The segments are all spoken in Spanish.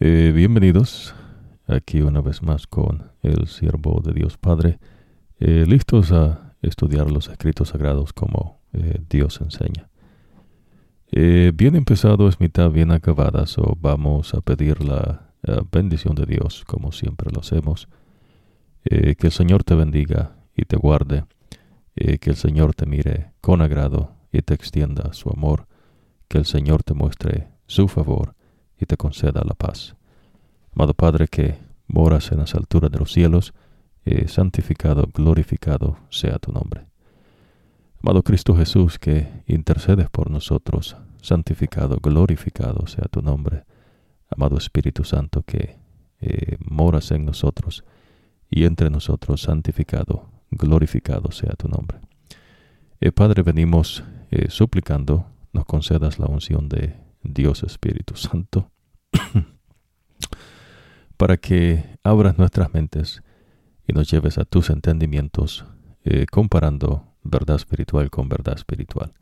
Bienvenidos aquí una vez más con el siervo de Dios Padre, listos a estudiar los escritos sagrados como Dios enseña. Bien empezado es mitad bien acabada, so vamos a pedir la bendición de Dios como siempre lo hacemos. Que el Señor te bendiga y te guarde, que el Señor te mire con agrado y te extienda su amor, que el Señor te muestre su favor y te conceda la paz. Amado Padre que moras en las alturas de los cielos, santificado, glorificado sea tu nombre. Amado Cristo Jesús que intercedes por nosotros, santificado, glorificado sea tu nombre. Amado Espíritu Santo que moras en nosotros y entre nosotros, santificado, glorificado sea tu nombre. Padre, venimos suplicando, nos concedas la unción de Dios Espíritu Santo, para que abras nuestras mentes y nos lleves a tus entendimientos, comparando verdad espiritual con verdad espiritual.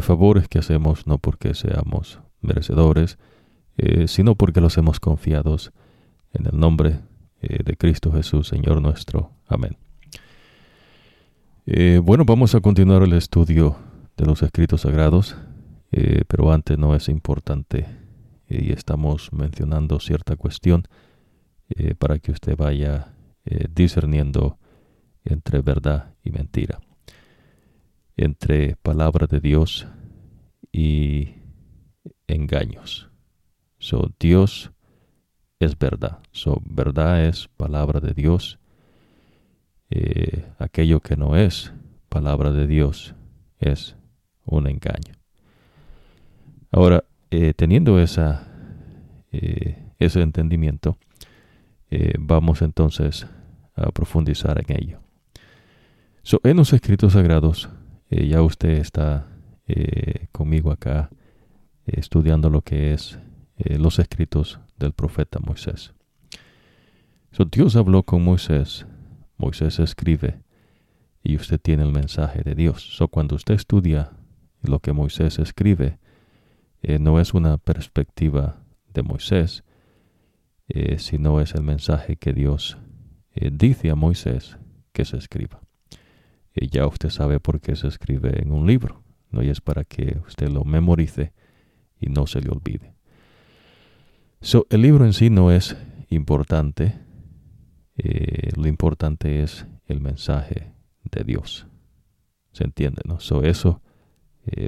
Favores que hacemos no porque seamos merecedores, sino porque los hemos confiados en el nombre de Cristo Jesús, Señor nuestro. Amén. Bueno, vamos a continuar el estudio de los escritos sagrados. Pero antes no es importante y estamos mencionando cierta cuestión para que usted vaya discerniendo entre verdad y mentira, entre palabra de Dios y engaños. So, Dios es verdad. So, verdad es palabra de Dios. Aquello que no es palabra de Dios es un engaño. Ahora, teniendo ese entendimiento, vamos entonces a profundizar en ello. So, en los escritos sagrados, ya usted está conmigo acá estudiando lo que es los escritos del profeta Moisés. So, Dios habló con Moisés, Moisés escribe y usted tiene el mensaje de Dios. So, cuando usted estudia lo que Moisés escribe, no es una perspectiva de Moisés, sino es el mensaje que Dios dice a Moisés que se escriba. Ya usted sabe por qué se escribe en un libro, ¿no? Y es para que usted lo memorice y no se le olvide. So, el libro en sí no es importante, lo importante es el mensaje de Dios. ¿Se entiende, no? So, eso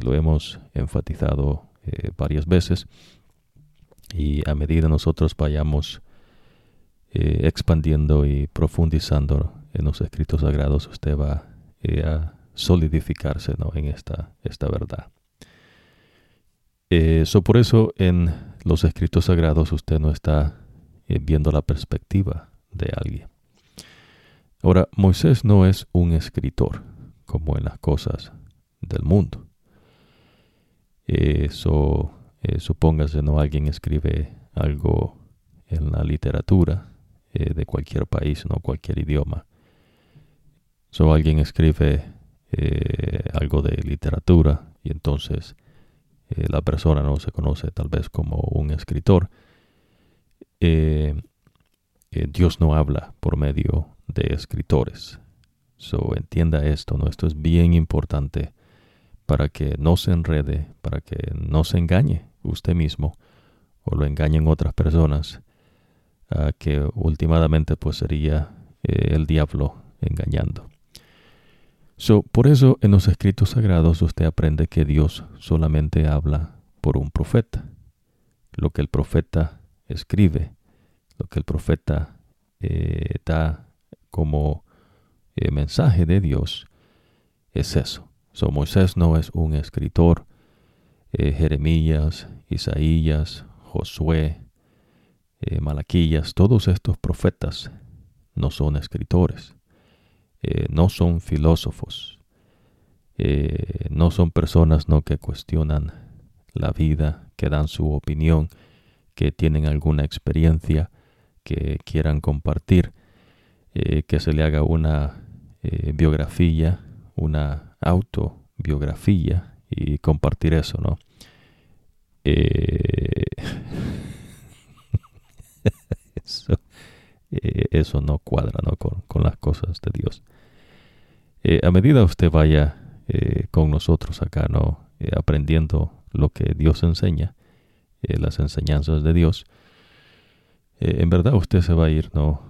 lo hemos enfatizado varias veces, y a medida nosotros vayamos expandiendo y profundizando en los escritos sagrados, usted va a solidificarse, ¿no?, en esta verdad. Por eso en los escritos sagrados usted no está viendo la perspectiva de alguien. Ahora, Moisés no es un escritor como en las cosas del mundo. Supóngase, ¿no?, alguien escribe algo en la literatura de cualquier país, no, cualquier idioma. So, alguien escribe algo de literatura y entonces la persona no se conoce tal vez como un escritor. Dios no habla por medio de escritores. So, entienda esto, ¿no? Esto es bien importante para que no se enrede, para que no se engañe usted mismo o lo engañen otras personas, que últimamente pues sería el diablo engañando. So, por eso en los escritos sagrados usted aprende que Dios solamente habla por un profeta. Lo que el profeta escribe, lo que el profeta da como mensaje de Dios es eso. So, Moisés no es un escritor. Jeremías, Isaías, Josué, Malaquías, todos estos profetas no son escritores, no son filósofos, no son personas, ¿no?, que cuestionan la vida, que dan su opinión, que tienen alguna experiencia que quieran compartir, que se le haga una biografía, una autobiografía y compartir eso, ¿no? Eso no cuadra, ¿no? Con las cosas de Dios. A medida usted vaya con nosotros acá, ¿no? Aprendiendo lo que Dios enseña, las enseñanzas de Dios, en verdad usted se va a ir, ¿no?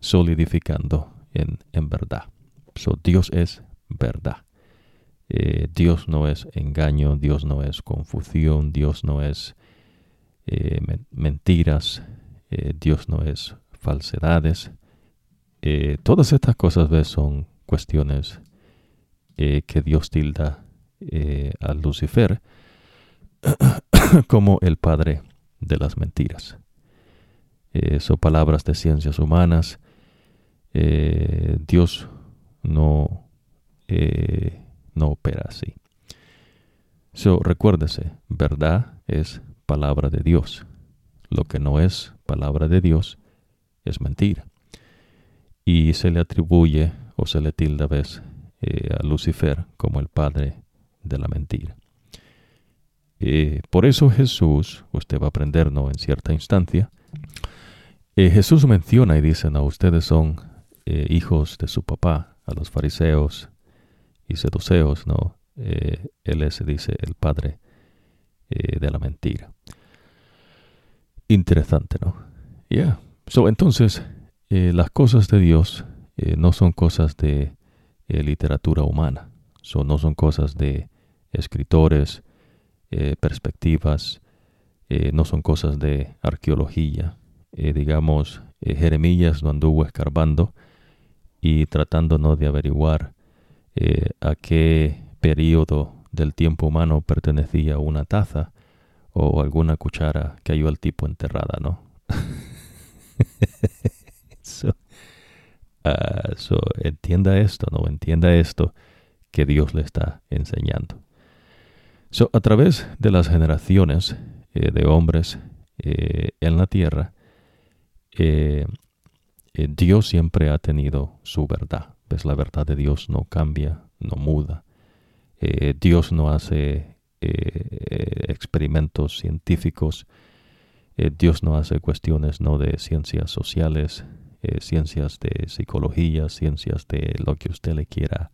Solidificando en verdad. So, Dios es verdad. Dios no es engaño, Dios no es confusión, Dios no es mentiras, Dios no es falsedades. Todas estas cosas, ¿ves? Son cuestiones que Dios tilda a Lucifer como el padre de las mentiras. Son palabras de ciencias humanas. Dios no opera así. So, recuérdese, verdad es palabra de Dios. Lo que no es palabra de Dios es mentira. Y se le atribuye o se le tilda a Lucifer como el padre de la mentira. Por eso Jesús, usted va a aprender, ¿no?, en cierta instancia, Jesús menciona y dice, no, ustedes son hijos de su papá, a los fariseos y seduceos, ¿no? Él es, dice, el padre de la mentira. Interesante, ¿no? Yeah. So, entonces, las cosas de Dios no son cosas de literatura humana. So, no son cosas de escritores, perspectivas, no son cosas de arqueología. Digamos, Jeremías no anduvo escarbando y tratándonos de averiguar a qué periodo del tiempo humano pertenecía una taza o alguna cuchara que halló al tipo enterrada, ¿no? So, entienda esto, ¿no? Entienda esto que Dios le está enseñando. So, a través de las generaciones de hombres en la tierra, Dios siempre ha tenido su verdad. Pues la verdad de Dios no cambia, no muda. Dios no hace experimentos científicos. Dios no hace cuestiones, ¿no?, de ciencias sociales, ciencias de psicología, ciencias de lo que usted le quiera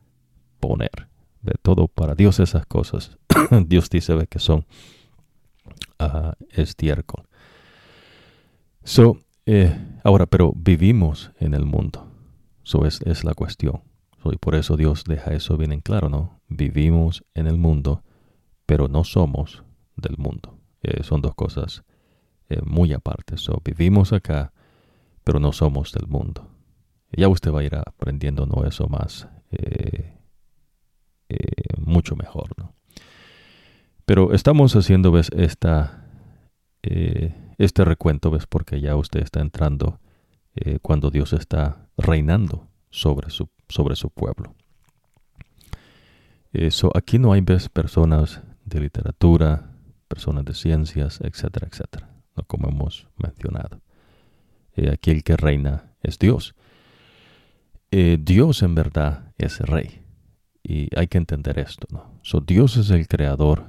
poner. De todo, para Dios esas cosas, Dios dice que son estiércol. So, ahora, pero vivimos en el mundo. Eso es la cuestión. So, y por eso Dios deja eso bien en claro, ¿no? Vivimos en el mundo, pero no somos del mundo. Son dos cosas muy aparte. So, vivimos acá, pero no somos del mundo. Ya usted va a ir aprendiendo, ¿no?, eso más, mucho mejor, ¿no? Pero estamos haciendo, ¿ves?, este recuento, ¿ves?, porque ya usted está entrando cuando Dios está reinando sobre su pueblo. So, aquí no hay, ¿ves?, personas de literatura, personas de ciencias, etcétera, etcétera, ¿no?, como hemos mencionado. Aquí el que reina es Dios. Dios en verdad es rey. Y hay que entender esto, ¿no? So, Dios es el creador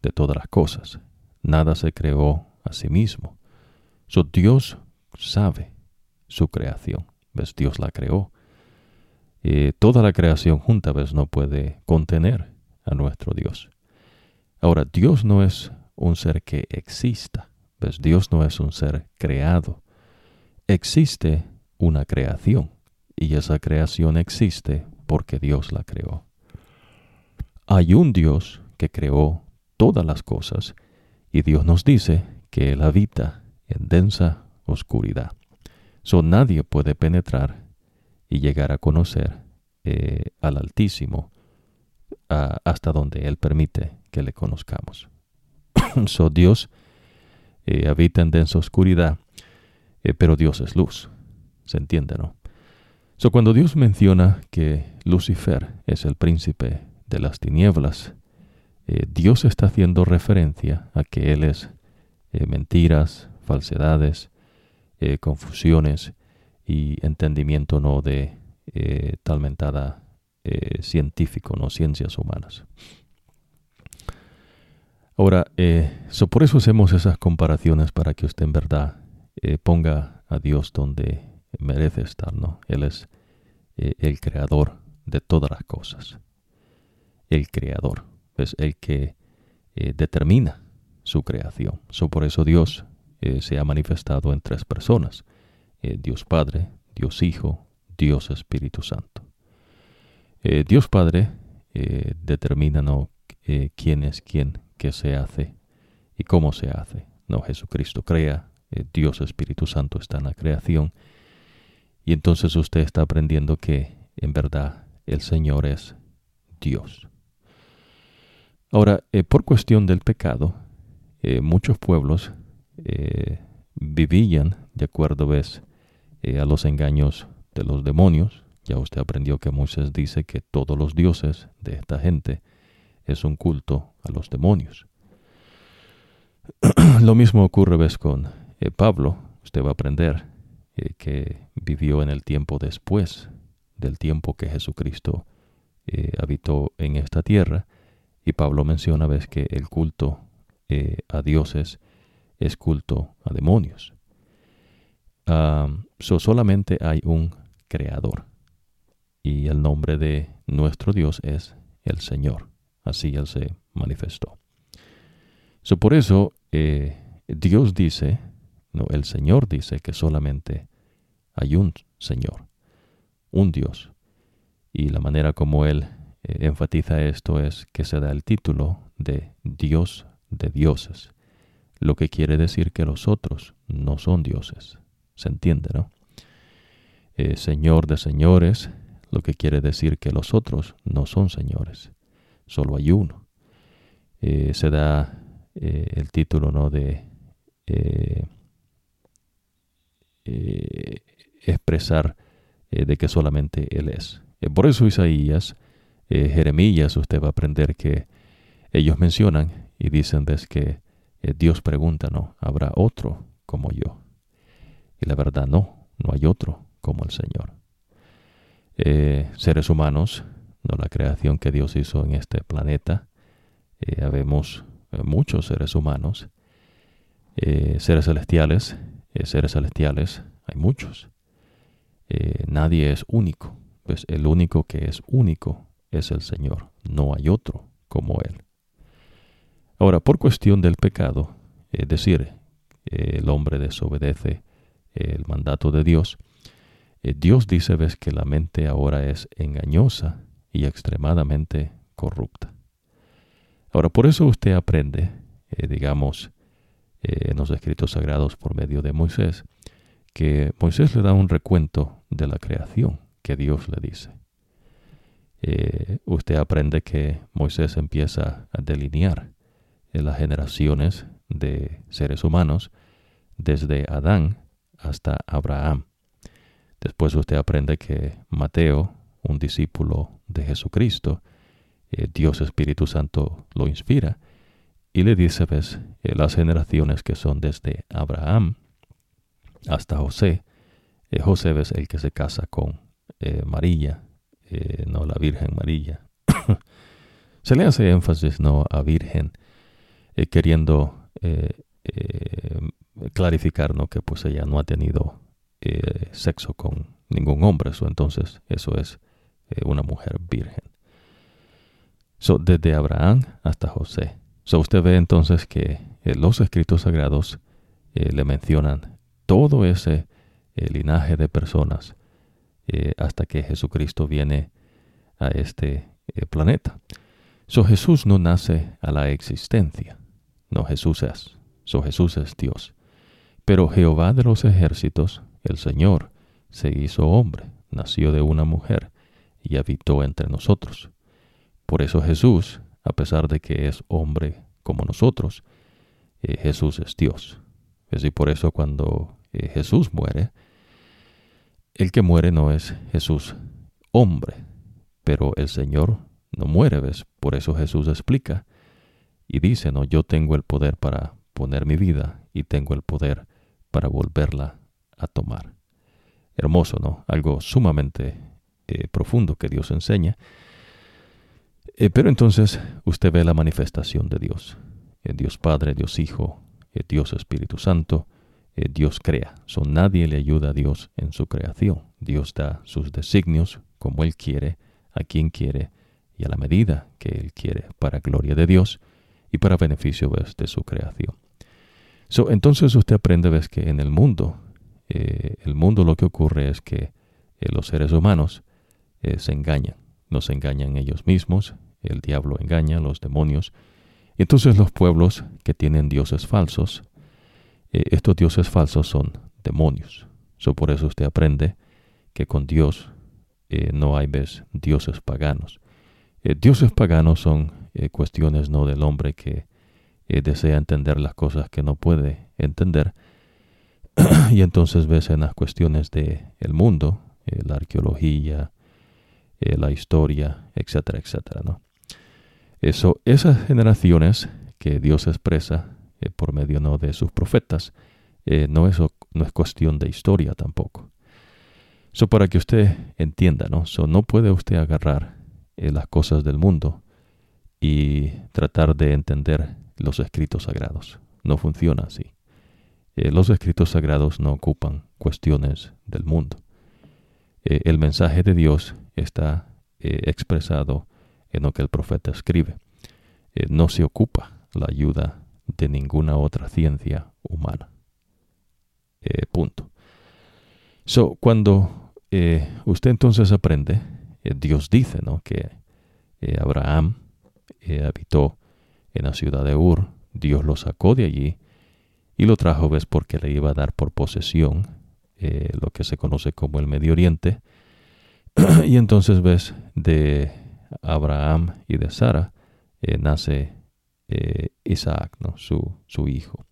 de todas las cosas. Nada se creó a sí mismo. So, Dios sabe su creación. ¿Ves? Dios la creó. Toda la creación junta, ¿ves?, no puede contener a nuestro Dios. Ahora, Dios no es un ser que exista. ¿Ves? Dios no es un ser creado. Existe una creación. Y esa creación existe porque Dios la creó. Hay un Dios que creó todas las cosas, y Dios nos dice que Él habita en densa oscuridad. So, nadie puede penetrar y llegar a conocer al Altísimo hasta donde Él permite que le conozcamos. So, Dios habita en densa oscuridad, pero Dios es luz. ¿Se entiende, no? So, cuando Dios menciona que Lucifer es el príncipe de las tinieblas, Dios está haciendo referencia a que Él es mentiras, falsedades, confusiones y entendimiento, ¿no?, de talmentada científico, ¿no?, ciencias humanas. Ahora, por eso hacemos esas comparaciones, para que usted en verdad ponga a Dios donde merece estar, ¿no? Él es el creador de todas las cosas. El creador es el que determina su creación. Por eso Dios se ha manifestado en tres personas. Dios Padre, Dios Hijo, Dios Espíritu Santo. Dios Padre determina, ¿no?, quién es quién, qué se hace y cómo se hace. No, Jesucristo crea, Dios Espíritu Santo está en la creación. Y entonces usted está aprendiendo que en verdad el Señor es Dios. Ahora, por cuestión del pecado, muchos pueblos vivían de acuerdo a los engaños de los demonios. Ya usted aprendió que Moisés dice que todos los dioses de esta gente es un culto a los demonios. Lo mismo ocurre con Pablo. Usted va a aprender que vivió en el tiempo después del tiempo que Jesucristo habitó en esta tierra. Y Pablo menciona que el culto a dioses es culto a demonios. Solamente hay un creador. Y el nombre de nuestro Dios es el Señor. Así Él se manifestó. Por eso Dios dice, no, el Señor dice que solamente hay un Señor, un Dios. Y la manera como Él enfatiza esto es que se da el título de Dios de dioses. Lo que quiere decir que los otros no son dioses. ¿Se entiende, no? Señor de señores, lo que quiere decir que los otros no son señores. Solo hay uno. Se da el título, ¿no?, de expresar de que solamente Él es. Por eso Isaías, Jeremías, usted va a aprender que ellos mencionan y dicen que Dios pregunta, ¿no?, ¿habrá otro como yo? Y la verdad no hay otro como el Señor. Seres humanos, ¿no?, la creación que Dios hizo en este planeta, habemos muchos seres humanos, seres celestiales, hay muchos. Nadie es único, pues el único que es único es el Señor, no hay otro como Él. Ahora, por cuestión del pecado, es decir, el hombre desobedece el mandato de Dios. Dios dice que la mente ahora es engañosa y extremadamente corrupta. Ahora, por eso usted aprende, en los escritos sagrados por medio de Moisés, que Moisés le da un recuento de la creación que Dios le dice. Usted aprende que Moisés empieza a delinear las generaciones de seres humanos desde Adán hasta Abraham. Después usted aprende que Mateo, un discípulo de Jesucristo, Dios Espíritu Santo lo inspira y le dice, las generaciones que son desde Abraham hasta José. José es el que se casa con María, la Virgen María. Se le hace énfasis, ¿no?, a Virgen, queriendo clarificar, ¿no?, que ella no ha tenido sexo con ningún hombre, entonces eso es una mujer virgen. Desde Abraham hasta José. Usted ve entonces que los escritos sagrados le mencionan todo ese linaje de personas hasta que Jesucristo viene a este planeta. Jesús no nace a la existencia. No, Jesús es. Jesús es Dios. Pero Jehová de los ejércitos, el Señor, se hizo hombre, nació de una mujer y habitó entre nosotros. Por eso Jesús, a pesar de que es hombre como nosotros, Jesús es Dios. Y por eso cuando Jesús muere, el que muere no es Jesús hombre, pero el Señor no muere, ¿ves? Por eso Jesús explica y dice, no, yo tengo el poder para poner mi vida y tengo el poder para volverla a tomar. Hermoso, ¿no? Algo sumamente profundo que Dios enseña. Pero entonces usted ve la manifestación de Dios. Dios Padre, Dios Hijo, Dios Espíritu Santo, Dios crea. So, nadie le ayuda a Dios en su creación. Dios da sus designios como Él quiere, a quien quiere y a la medida que Él quiere, para gloria de Dios y para beneficio de su creación. So, entonces usted aprende ves que en el mundo lo que ocurre es que los seres humanos se engañan. Nos engañan ellos mismos, el diablo engaña a los demonios. Y entonces los pueblos que tienen dioses falsos, estos dioses falsos son demonios. So, por eso usted aprende que con Dios no hay ves dioses paganos. Dioses paganos son cuestiones no del hombre que desea entender las cosas que no puede entender. Y entonces ves en las cuestiones del mundo, la arqueología, la historia, etcétera, etcétera, ¿no? Eso, esas generaciones que Dios expresa por medio ¿no? de sus profetas, no es cuestión de historia tampoco. Eso para que usted entienda, ¿no? So, no puede usted agarrar las cosas del mundo y tratar de entender los escritos sagrados. No funciona así. Los escritos sagrados no ocupan cuestiones del mundo. El mensaje de Dios está expresado en lo que el profeta escribe. No se ocupa la ayuda de ninguna otra ciencia humana. Punto. So, cuando usted entonces aprende, Dios dice, ¿no?, que Abraham habitó en la ciudad de Ur. Dios lo sacó de allí y lo trajo, ¿ves?, porque le iba a dar por posesión lo que se conoce como el Medio Oriente. Y entonces, ¿ves?, de Abraham y de Sara nace Isaac, ¿no?, su hijo.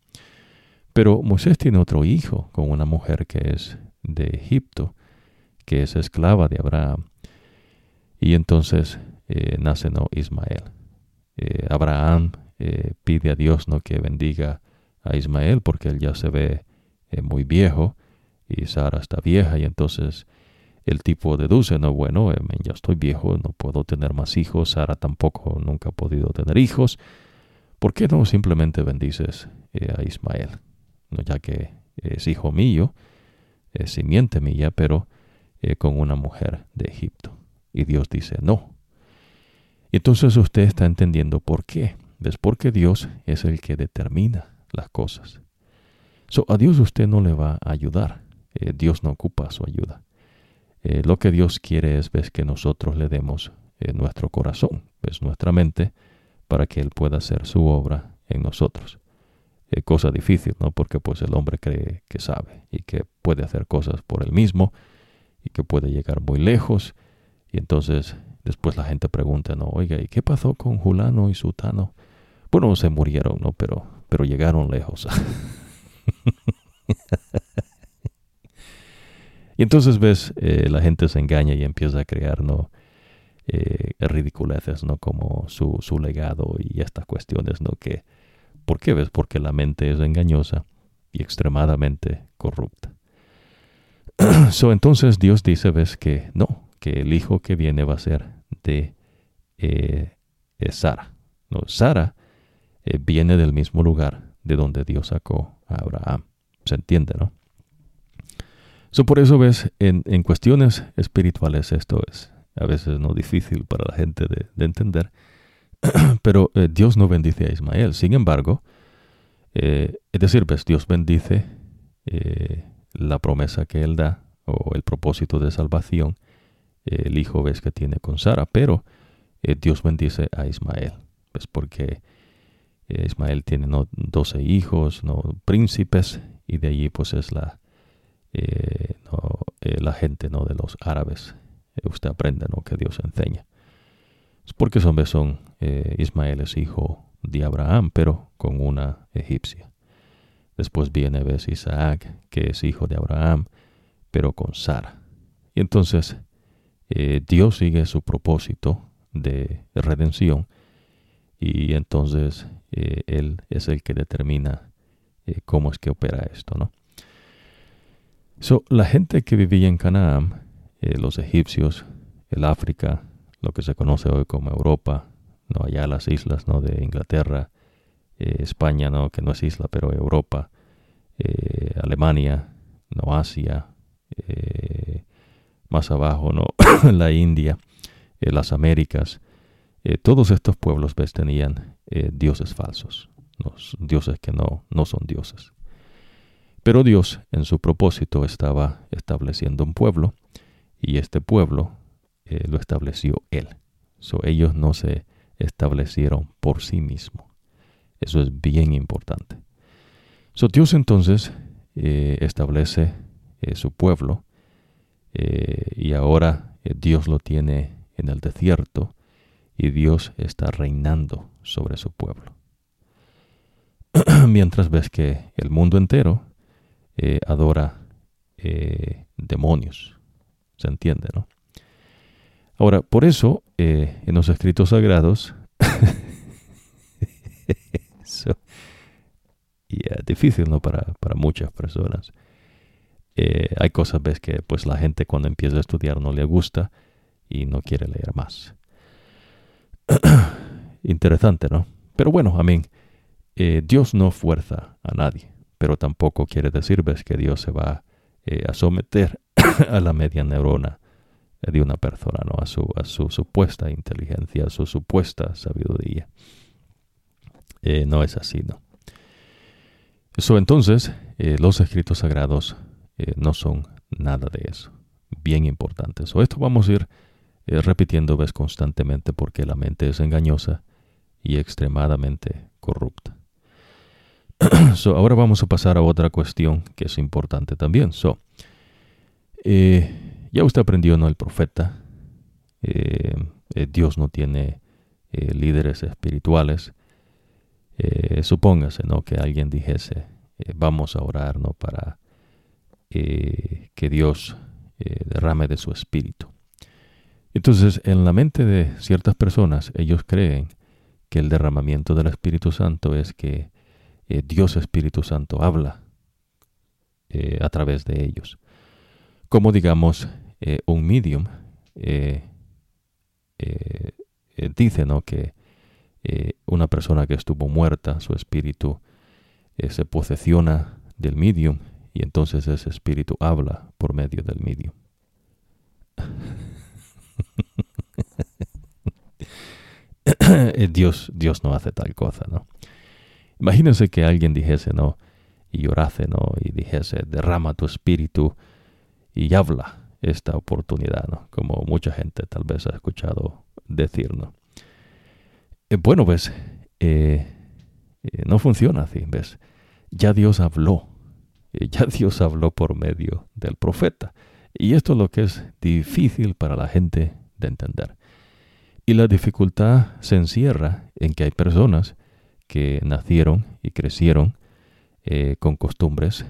Pero Moisés tiene otro hijo con una mujer que es de Egipto, que es esclava de Abraham. Y entonces nace, ¿no?, Ismael. Abraham pide a Dios, ¿no?, que bendiga a Ismael porque él ya se ve muy viejo y Sara está vieja. Y entonces el tipo deduce, no, bueno, ya estoy viejo, no puedo tener más hijos. Sara tampoco, nunca ha podido tener hijos. ¿Por qué no simplemente bendices a Ismael? No, ya que es hijo mío, es simiente mía, pero con una mujer de Egipto. Y Dios dice no. Entonces usted está entendiendo por qué. Es porque Dios es el que determina las cosas. So, a Dios usted no le va a ayudar. Dios no ocupa su ayuda. Lo que Dios quiere es que nosotros le demos nuestro corazón, es nuestra mente, para que Él pueda hacer su obra en nosotros. Cosa difícil, ¿no? Porque pues el hombre cree que sabe y que puede hacer cosas por él mismo y que puede llegar muy lejos. Y entonces después la gente pregunta, ¿no? Oiga, ¿y qué pasó con Julano y Sutano? Bueno, se murieron, ¿no? Pero llegaron lejos. Y entonces ves, la gente se engaña y empieza a crear, ¿no?, ridiculeces, ¿no?, como su legado y estas cuestiones, ¿no? Que, ¿por qué ves? Porque la mente es engañosa y extremadamente corrupta. So, entonces Dios dice, ves, que no, que el hijo que viene va a ser de Sara. No, Sara viene del mismo lugar de donde Dios sacó a Abraham. ¿Se entiende, no? So, por eso ves, en cuestiones espirituales esto es a veces no difícil para la gente de entender, pero Dios no bendice a Ismael. Sin embargo, es decir, ves, Dios bendice la promesa que Él da o el propósito de salvación, el hijo, ves, que tiene con Sara, pero Dios bendice a Ismael, ves, porque Ismael tiene, ¿no?, 12 hijos, ¿no?, príncipes, y de allí pues es la gente, ¿no?, de los árabes. Usted aprende, ¿no?, que Dios enseña. Es porque Ismael es hijo de Abraham, pero con una egipcia. Después viene, ves, Isaac, que es hijo de Abraham, pero con Sara. Y entonces Dios sigue su propósito de redención, y entonces Él es el que determina cómo es que opera esto, ¿no? So, la gente que vivía en Canaán, los egipcios, el África, lo que se conoce hoy como Europa, ¿no?, allá las islas, ¿no?, de Inglaterra, España, no, que no es isla, pero Europa, Alemania, no, Asia, más abajo, no, la India, las Américas, todos estos pueblos pues, tenían dioses falsos, los dioses que no son dioses. Pero Dios, en su propósito, estaba estableciendo un pueblo, y este pueblo lo estableció Él. So, ellos no se establecieron por sí mismos. Eso es bien importante. So, Dios entonces establece su pueblo, y ahora Dios lo tiene en el desierto, y Dios está reinando sobre su pueblo. Mientras ves que el mundo entero adora demonios. ¿Se entiende, no? Ahora, por eso, en los escritos sagrados, so, yeah, difícil, ¿no? Para muchas personas. Hay cosas, ves, que pues la gente cuando empieza a estudiar no le gusta y no quiere leer más. Interesante, ¿no? Pero bueno, amén. Dios no fuerza a nadie, pero tampoco quiere decir, ves, que Dios se va a someter a la media neurona de una persona, ¿no? A su supuesta inteligencia, a su supuesta sabiduría. No es así, ¿no? Eso entonces, los escritos sagrados no son nada de eso. Bien importante. So, esto vamos a ir repitiendo, ves, constantemente, porque la mente es engañosa y extremadamente corrupta. So, ahora vamos a pasar a otra cuestión que es importante también. So, ya usted aprendió, ¿no? El profeta. Dios no tiene líderes espirituales. Supóngase, ¿no?, que alguien dijese, vamos a orar, ¿no?, para que Dios derrame de su espíritu. Entonces, en la mente de ciertas personas, ellos creen que el derramamiento del Espíritu Santo es que Dios Espíritu Santo habla a través de ellos. Como digamos, un medium dice, ¿no?, que una persona que estuvo muerta, su espíritu se posesiona del medium, y entonces ese espíritu habla por medio del medium. Dios no hace tal cosa, ¿no? Imagínense que alguien dijese, ¿no?, y orase, ¿no?, y dijese, derrama tu espíritu y habla esta oportunidad, ¿no?, como mucha gente tal vez ha escuchado decir, ¿no? Bueno, pues, no funciona así, ¿ves? Ya Dios habló por medio del profeta. Y esto es lo que es difícil para la gente de entender. Y la dificultad se encierra en que hay personas que nacieron y crecieron con costumbres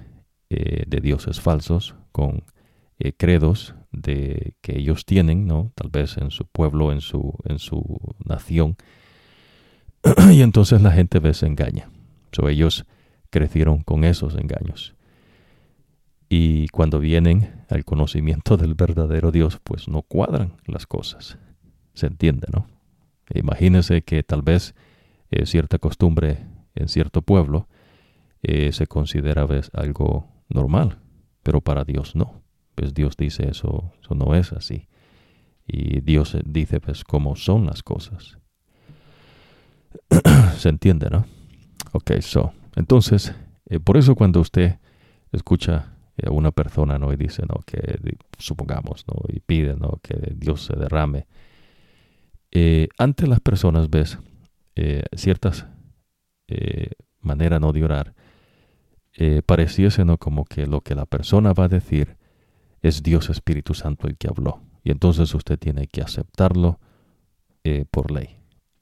de dioses falsos, con credos de que ellos tienen, ¿no?, tal vez en su pueblo, en su nación. Y entonces la gente se engaña. So, ellos crecieron con esos engaños. Y cuando vienen al conocimiento del verdadero Dios, pues no cuadran las cosas. ¿Se entiende, no? Imagínense que tal vez cierta costumbre en cierto pueblo se considera, ¿ves?, algo normal, pero para Dios no. Pues Dios dice eso no es así. Y Dios dice, pues, cómo son las cosas. Se entiende, ¿no? Ok, so, entonces, por eso cuando usted escucha a una persona, ¿no?, y dice, ¿no?, que supongamos, ¿no?, y pide, ¿no?, que Dios se derrame, ante las personas, ves, ciertas maneras, ¿no?, de orar, pareciese, ¿no?, como que lo que la persona va a decir es Dios Espíritu Santo el que habló, y entonces usted tiene que aceptarlo por ley.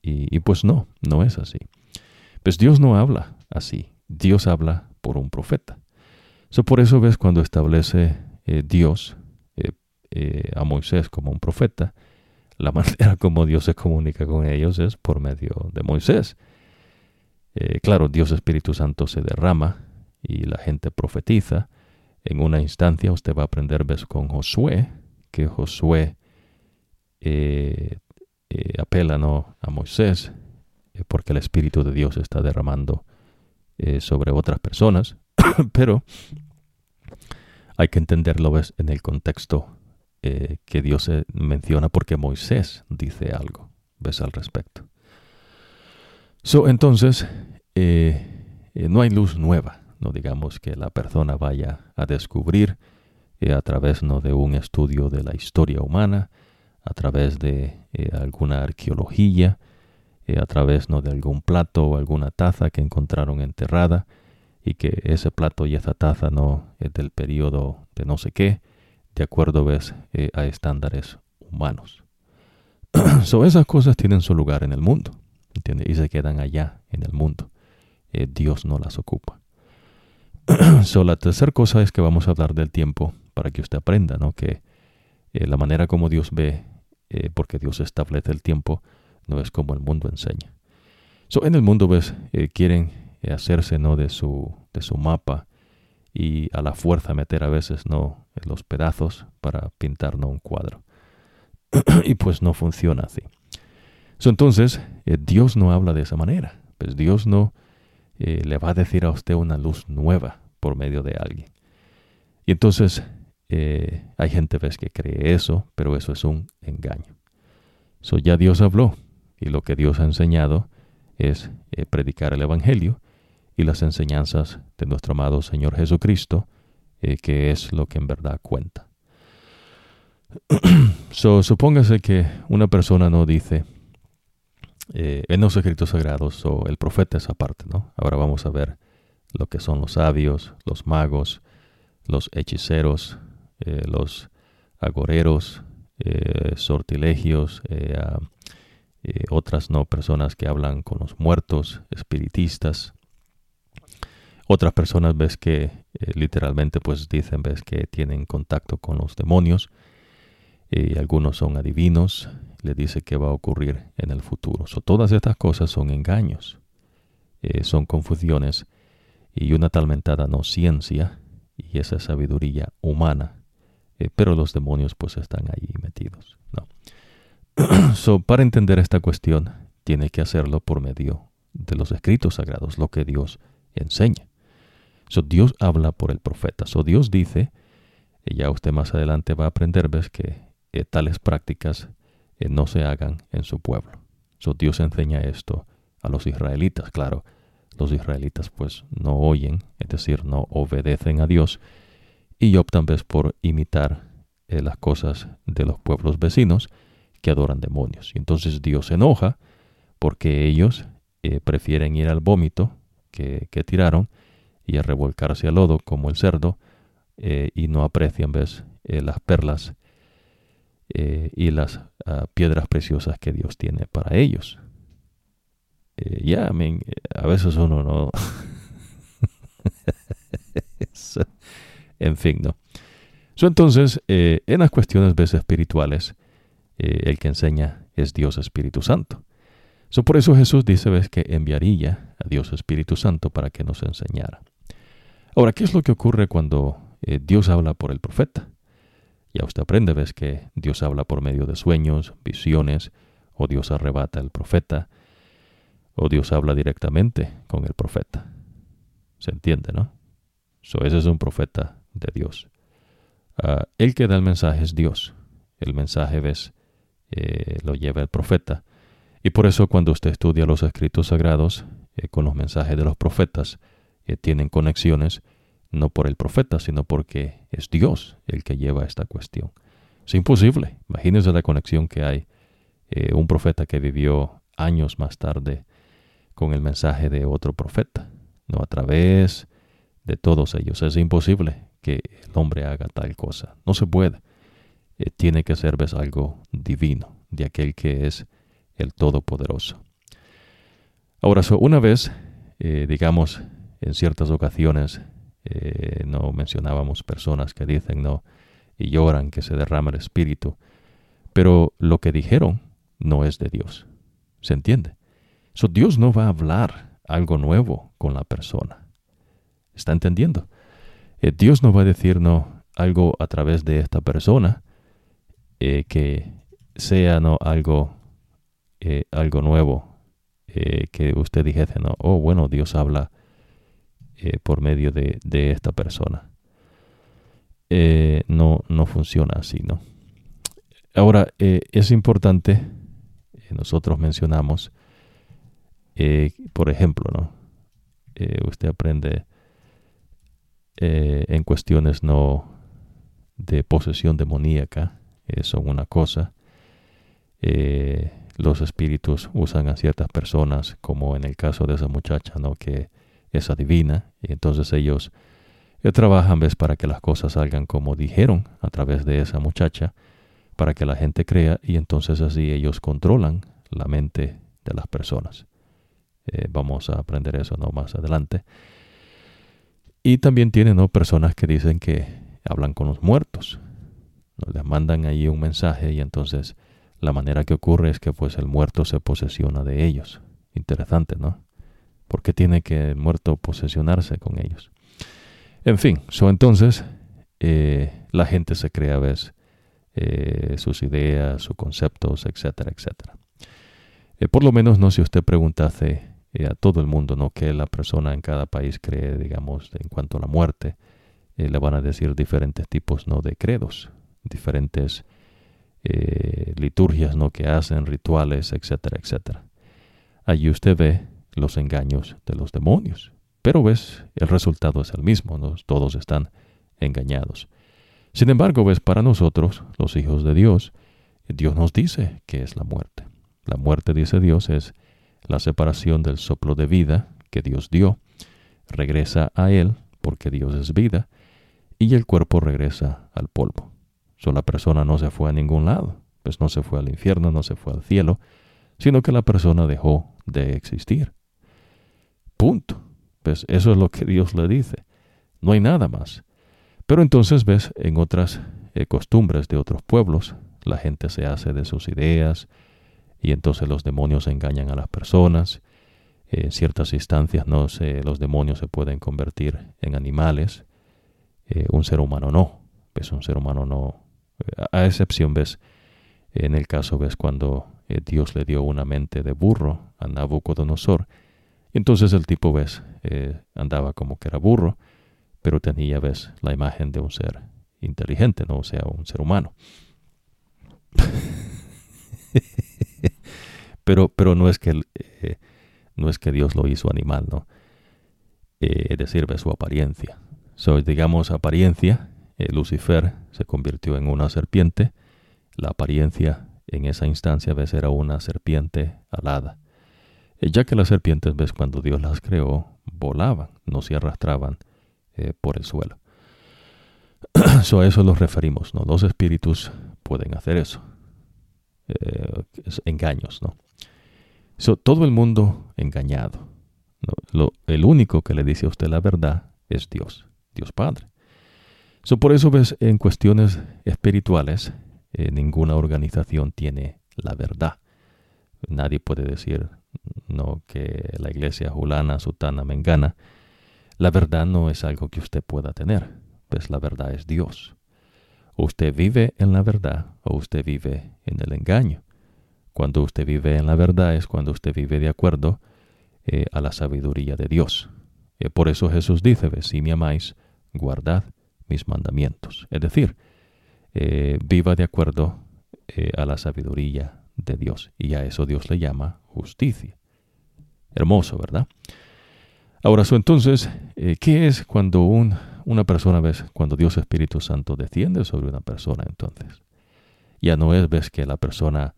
Y pues no es así. Pues Dios no habla así. Dios habla por un profeta. So, por eso, ves, cuando establece Dios a Moisés como un profeta, la manera como Dios se comunica con ellos es por medio de Moisés. Claro, Dios Espíritu Santo se derrama y la gente profetiza. En una instancia usted va a aprender, ves, con Josué, que Josué apela, ¿no?, a Moisés porque el Espíritu de Dios está derramando sobre otras personas, pero hay que entenderlo en el contexto que Dios menciona, porque Moisés dice algo, ¿ves?, al respecto. Entonces, no hay luz nueva. No digamos que la persona vaya a descubrir a través de un estudio de la historia humana, a través de alguna arqueología, a través de algún plato o alguna taza que encontraron enterrada, y que ese plato y esa taza no es del periodo de no sé qué, de acuerdo a estándares humanos. Esas cosas tienen su lugar en el mundo, ¿entiendes? Y se quedan allá en el mundo. Dios no las ocupa. La tercera cosa es que vamos a hablar del tiempo, para que usted aprenda, ¿no?, que la manera como Dios ve, porque Dios establece el tiempo, no es como el mundo enseña. En el mundo, quieren hacerse, ¿no?, de su mapa, y a la fuerza meter a veces, ¿no?, los pedazos para pintar, ¿no?, un cuadro. Y no funciona así. Entonces, Dios no habla de esa manera. Dios no le va a decir a usted una luz nueva por medio de alguien. Y entonces hay gente que cree eso, pero eso es un engaño. Ya Dios habló, y lo que Dios ha enseñado es predicar el Evangelio y las enseñanzas de nuestro amado Señor Jesucristo, que es lo que en verdad cuenta. Supóngase que una persona no dice, en los escritos sagrados, el profeta es aparte, ¿no? Ahora vamos a ver lo que son los sabios, los magos, los hechiceros, los agoreros, sortilegios, otras personas que hablan con los muertos, espiritistas. Otras personas literalmente dicen que tienen contacto con los demonios, y algunos son adivinos. Le dice qué va a ocurrir en el futuro. Todas estas cosas son engaños, son confusiones y una talmentada no ciencia, y esa sabiduría humana, pero los demonios están ahí metidos, ¿no? Para entender esta cuestión tiene que hacerlo por medio de los escritos sagrados, lo que Dios enseña. Dios habla por el profeta. Dios dice, ya usted más adelante va a aprender que tales prácticas no se hagan en su pueblo. Dios enseña esto a los israelitas. Claro, los israelitas no oyen, es decir, no obedecen a Dios, y optan por imitar las cosas de los pueblos vecinos que adoran demonios. Y entonces Dios se enoja porque ellos prefieren ir al vómito que tiraron y a revolcarse al lodo como el cerdo, y no aprecian las perlas y las piedras preciosas que Dios tiene para ellos. A veces uno no... en fin, ¿no? Entonces, en las cuestiones espirituales, el que enseña es Dios Espíritu Santo. Por eso Jesús dice que enviaría a Dios Espíritu Santo para que nos enseñara. Ahora, ¿qué es lo que ocurre cuando Dios habla por el profeta? Ya usted aprende, que Dios habla por medio de sueños, visiones, o Dios arrebata al profeta, o Dios habla directamente con el profeta. ¿Se entiende, no? Ese es un profeta de Dios. El que da el mensaje es Dios. El mensaje, lo lleva el profeta. Y por eso cuando usted estudia los escritos sagrados, con los mensajes de los profetas, tienen conexiones, no por el profeta, sino porque es Dios el que lleva esta cuestión. Es imposible. Imagínense la conexión que hay. Un profeta que vivió años más tarde con el mensaje de otro profeta, ¿no?, a través de todos ellos. Es imposible que el hombre haga tal cosa. No se puede. Tiene que ser algo divino, de aquel que es el Todopoderoso. Ahora, una vez, digamos, en ciertas ocasiones, no mencionábamos personas que dicen no y lloran que se derrama el espíritu, pero lo que dijeron no es de Dios. ¿Se entiende? Dios no va a hablar algo nuevo con la persona. ¿Está entendiendo? Dios no va a decir no algo a través de esta persona que sea no algo nuevo que usted dijese, ¿no? Oh, bueno, Dios habla por medio de esta persona. No funciona así, ¿no? Ahora, es importante, nosotros mencionamos, por ejemplo, ¿no? Usted aprende en cuestiones no de posesión demoníaca, son una cosa. Los espíritus usan a ciertas personas, como en el caso de esa muchacha, ¿no? Que es adivina, y entonces ellos trabajan, ¿ves?, para que las cosas salgan como dijeron a través de esa muchacha, para que la gente crea, y entonces así ellos controlan la mente de las personas. Vamos a aprender eso, ¿no?, más adelante. Y también tienen, ¿no?, personas que dicen que hablan con los muertos, ¿no? Les mandan ahí un mensaje y entonces la manera que ocurre es que pues el muerto se posesiona de ellos. Interesante, ¿no? ¿Por qué tiene que el muerto posesionarse con ellos? En fin, entonces la gente se crea, ¿ves?, sus ideas, sus conceptos, etcétera, etcétera. Por lo menos, no, si usted preguntase a todo el mundo, ¿no?, que la persona en cada país cree, digamos, en cuanto a la muerte, le van a decir diferentes tipos, ¿no?, de credos, diferentes liturgias, ¿no?, que hacen, rituales, etcétera, etcétera. Allí usted ve los engaños de los demonios, pero ves, el resultado es el mismo, ¿no? Todos están engañados. Sin embargo, ves, para nosotros, los hijos de Dios, Dios nos dice que es la muerte. La muerte, dice Dios, es la separación del soplo de vida que Dios dio. Regresa a Él, porque Dios es vida, y el cuerpo regresa al polvo. So, la persona no se fue a ningún lado, pues no se fue al infierno, no se fue al cielo, sino que la persona dejó de existir. Punto. Pues eso es lo que Dios le dice. No hay nada más. Pero entonces, ves, en otras costumbres de otros pueblos, la gente se hace de sus ideas, y entonces los demonios engañan a las personas. En ciertas instancias, no sé, los demonios se pueden convertir en animales. Un ser humano no. Ves, un ser humano no. A excepción, ves, en el caso, ves, cuando Dios le dio una mente de burro a Nabucodonosor. Entonces el tipo, ves, andaba como que era burro, pero tenía, ves, la imagen de un ser inteligente, ¿no? O sea, un ser humano. Pero no es que Dios lo hizo animal, ¿no? Es decir, ve su apariencia. So, digamos, apariencia, Lucifer se convirtió en una serpiente. La apariencia en esa instancia, ves, era una serpiente alada. Ya que las serpientes, ves, cuando Dios las creó, volaban, no se arrastraban por el suelo. So, a eso los referimos, ¿no? Los espíritus pueden hacer eso. Engaños, ¿no? So, todo el mundo engañado, ¿no? El único que le dice a usted la verdad es Dios, Dios Padre. So, por eso, ves, en cuestiones espirituales, ninguna organización tiene la verdad. Nadie puede decir, no, que la iglesia Julana, Sutana, Mengana. La verdad no es algo que usted pueda tener, pues la verdad es Dios. Usted vive en la verdad o usted vive en el engaño. Cuando usted vive en la verdad es cuando usted vive de acuerdo a la sabiduría de Dios. Por eso Jesús dice, si me amáis, guardad mis mandamientos. Es decir, viva de acuerdo a la sabiduría de Dios, y a eso Dios le llama justicia. Hermoso, ¿verdad? Ahora, entonces, ¿qué es cuando una persona, ves, cuando Dios Espíritu Santo desciende sobre una persona? Entonces, ya no es, ves, que la persona,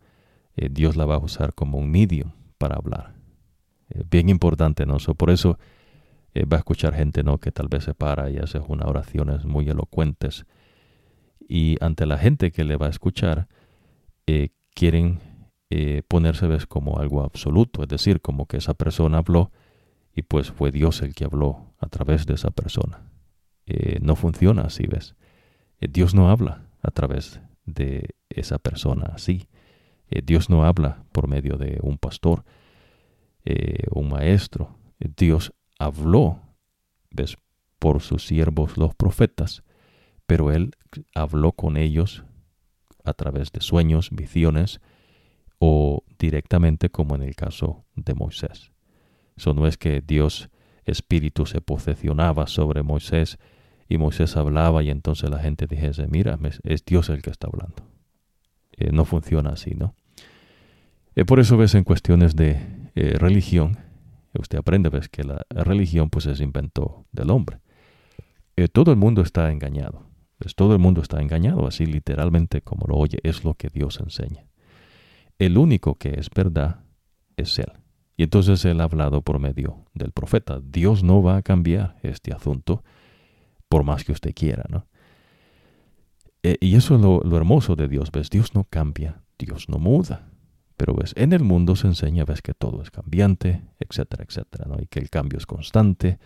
Dios la va a usar como un medium para hablar. Bien importante, ¿no? Por eso va a escuchar gente, ¿no?, que tal vez se para y hace unas oraciones muy elocuentes, y ante la gente que le va a escuchar, quieren ponerse, ves, como algo absoluto, es decir, como que esa persona habló y pues fue Dios el que habló a través de esa persona. No funciona así, ves. Dios no habla a través de esa persona así. Dios no habla por medio de un pastor, un maestro. Dios habló, ves, por sus siervos los profetas, pero Él habló con ellos a través de sueños, visiones, o directamente como en el caso de Moisés. Eso no es que Dios Espíritu se posesionaba sobre Moisés y Moisés hablaba y entonces la gente dijese, mira, es Dios el que está hablando. No funciona así, ¿no? Por eso ves en cuestiones de religión, usted aprende ves que la religión pues se inventó del hombre. Todo el mundo está engañado. Pues, todo el mundo está engañado, así literalmente como lo oye, es lo que Dios enseña. El único que es verdad es Él. Y entonces Él ha hablado por medio del profeta. Dios no va a cambiar este asunto por más que usted quiera, ¿no? Y eso es lo hermoso de Dios, ¿ves? Dios no cambia, Dios no muda. Pero ves, en el mundo se enseña, ves, que todo es cambiante, etcétera, etcétera, ¿no? Y que el cambio es constante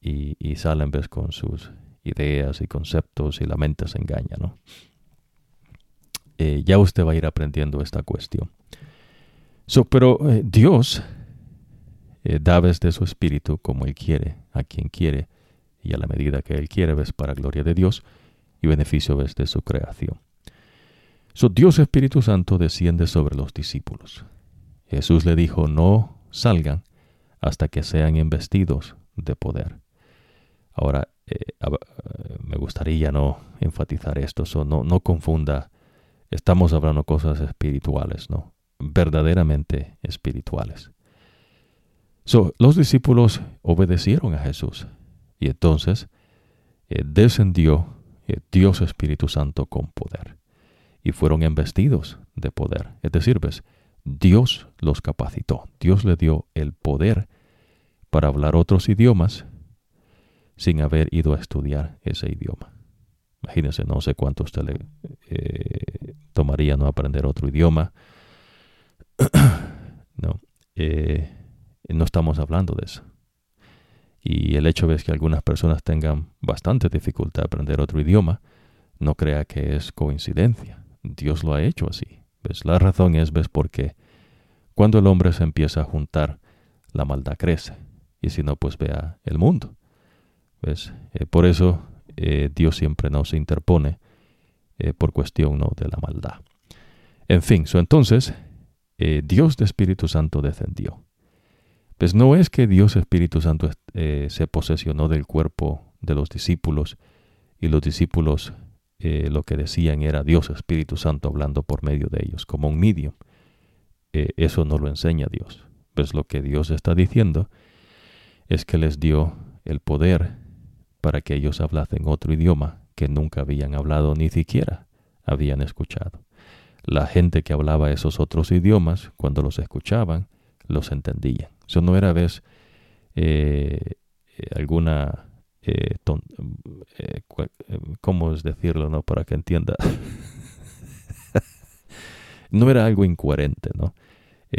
y salen, ves, con sus ideas y conceptos y la mente se engaña, ¿no? Ya usted va a ir aprendiendo esta cuestión. Pero Dios da, ves, de su espíritu como Él quiere, a quien quiere y a la medida que Él quiere, ves, para gloria de Dios y beneficio, ves, de su creación. Dios Espíritu Santo desciende sobre los discípulos. Jesús le dijo, no salgan hasta que sean investidos de poder. Ahora, me gustaría no enfatizar esto, no confunda, estamos hablando cosas espirituales, ¿no? Verdaderamente espirituales. Los discípulos obedecieron a Jesús y entonces descendió Dios Espíritu Santo con poder. Y fueron embestidos de poder. Es decir, ¿ves? Dios los capacitó. Dios le dio el poder para hablar otros idiomas sin haber ido a estudiar ese idioma. Imagínense, no sé cuánto usted le tomaría no aprender otro idioma. No estamos hablando de eso. Y el hecho es que algunas personas tengan bastante dificultad de aprender otro idioma, no crea que es coincidencia. Dios lo ha hecho así. ¿Ves? La razón es, ¿ves? Porque cuando el hombre se empieza a juntar, la maldad crece. Y si no, pues vea el mundo. ¿Ves? Por eso Dios siempre no se interpone por cuestión, ¿no?, de la maldad. En fin, entonces Dios de Espíritu Santo descendió. Pues no es que Dios Espíritu Santo se posesionó del cuerpo de los discípulos y los discípulos lo que decían era Dios Espíritu Santo hablando por medio de ellos, como un medium. Eso no lo enseña Dios. Pues lo que Dios está diciendo es que les dio el poder para que ellos hablasen otro idioma que nunca habían hablado ni siquiera habían escuchado. La gente que hablaba esos otros idiomas, cuando los escuchaban, los entendían. Eso no era, ¿ves?, alguna... ¿cómo es decirlo, no?, para que entienda. No era algo incoherente, ¿no?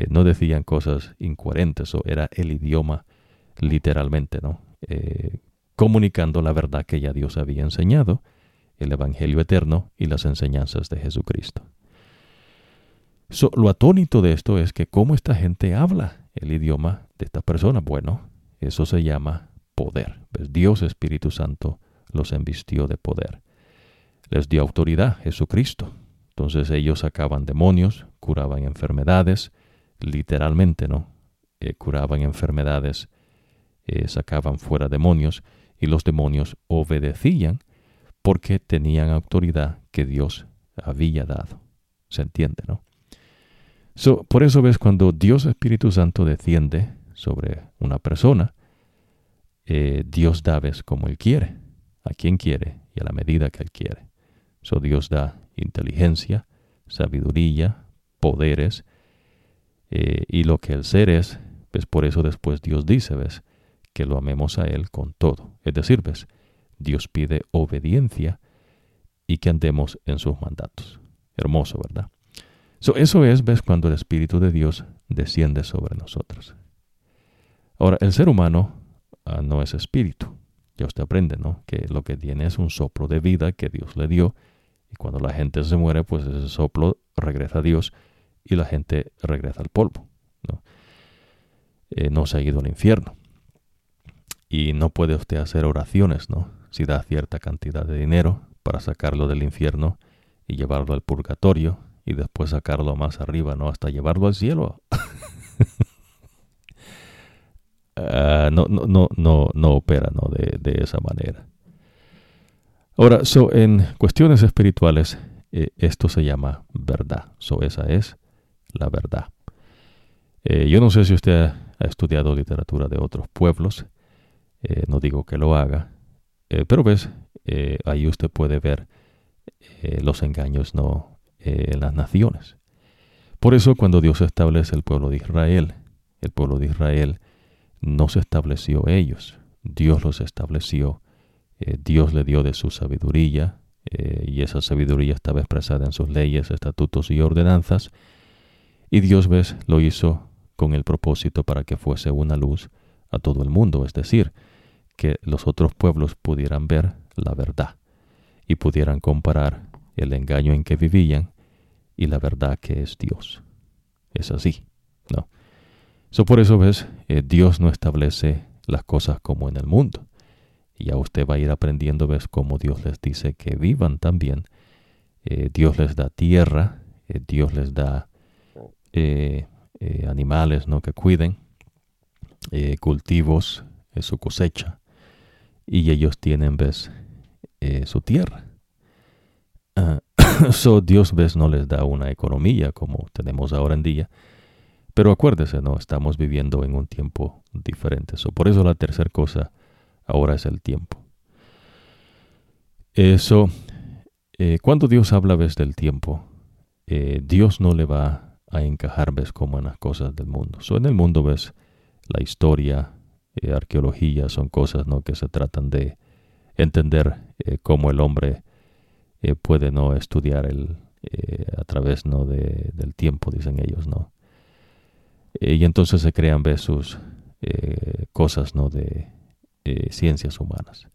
No decían cosas incoherentes, o era el idioma literalmente, ¿no? Comunicando la verdad que ya Dios había enseñado, el Evangelio eterno y las enseñanzas de Jesucristo. Lo atónito de esto es que cómo esta gente habla el idioma de estas personas. Bueno, eso se llama poder. ¿Ves? Dios Espíritu Santo los embistió de poder. Les dio autoridad, Jesucristo. Entonces ellos sacaban demonios, curaban enfermedades, literalmente, ¿no? Curaban enfermedades, sacaban fuera demonios, y los demonios obedecían porque tenían autoridad que Dios había dado. ¿Se entiende, no? Por eso ves, cuando Dios Espíritu Santo desciende sobre una persona, Dios da, ves, como Él quiere, a quien quiere y a la medida que Él quiere. Dios da inteligencia, sabiduría, poderes y lo que el ser es. Pues por eso después Dios dice, ves, que lo amemos a Él con todo. Es decir, ves, Dios pide obediencia y que andemos en sus mandatos. Hermoso, ¿verdad? Eso es, ves, cuando el Espíritu de Dios desciende sobre nosotros. Ahora, el ser humano no es espíritu. Ya usted aprende, ¿no?, que lo que tiene es un soplo de vida que Dios le dio, y cuando la gente se muere, pues ese soplo regresa a Dios y la gente regresa al polvo, ¿no? No se ha ido al infierno. Y no puede usted hacer oraciones, ¿no?, si da cierta cantidad de dinero para sacarlo del infierno y llevarlo al purgatorio y después sacarlo más arriba, ¿no? Hasta llevarlo al cielo. No opera, ¿no? De esa manera. Ahora, en cuestiones espirituales, esto se llama verdad. Esa es la verdad. Yo no sé si usted ha estudiado literatura de otros pueblos. No digo que lo haga. Pero ahí usted puede ver los engaños, ¿no? En las naciones. Por eso, cuando Dios establece el pueblo de Israel no se estableció ellos. Dios los estableció. Dios le dio de su sabiduría, y esa sabiduría estaba expresada en sus leyes, estatutos y ordenanzas. Y Dios, lo hizo con el propósito para que fuese una luz a todo el mundo, es decir, que los otros pueblos pudieran ver la verdad y pudieran comparar el engaño en que vivían y la verdad que es Dios. Es así, ¿no? Por eso, Dios no establece las cosas como en el mundo. Ya usted va a ir aprendiendo, cómo Dios les dice que vivan también. Dios les da tierra, Dios les da animales, ¿no? Que cuiden, cultivos, su cosecha. Y ellos tienen, su tierra. Dios, no les da una economía como tenemos ahora en día. Pero acuérdese, ¿no? Estamos viviendo en un tiempo diferente. Por eso la tercera cosa ahora es el tiempo. Cuando Dios habla, del tiempo, Dios no le va a encajar, como en las cosas del mundo. En el mundo, la historia, arqueología son cosas, ¿no? Que se tratan de entender cómo el hombre puede, ¿no? Estudiar a través, ¿no? del tiempo, dicen ellos, ¿no? Y entonces se crean, sus cosas, ¿no? De ciencias humanas.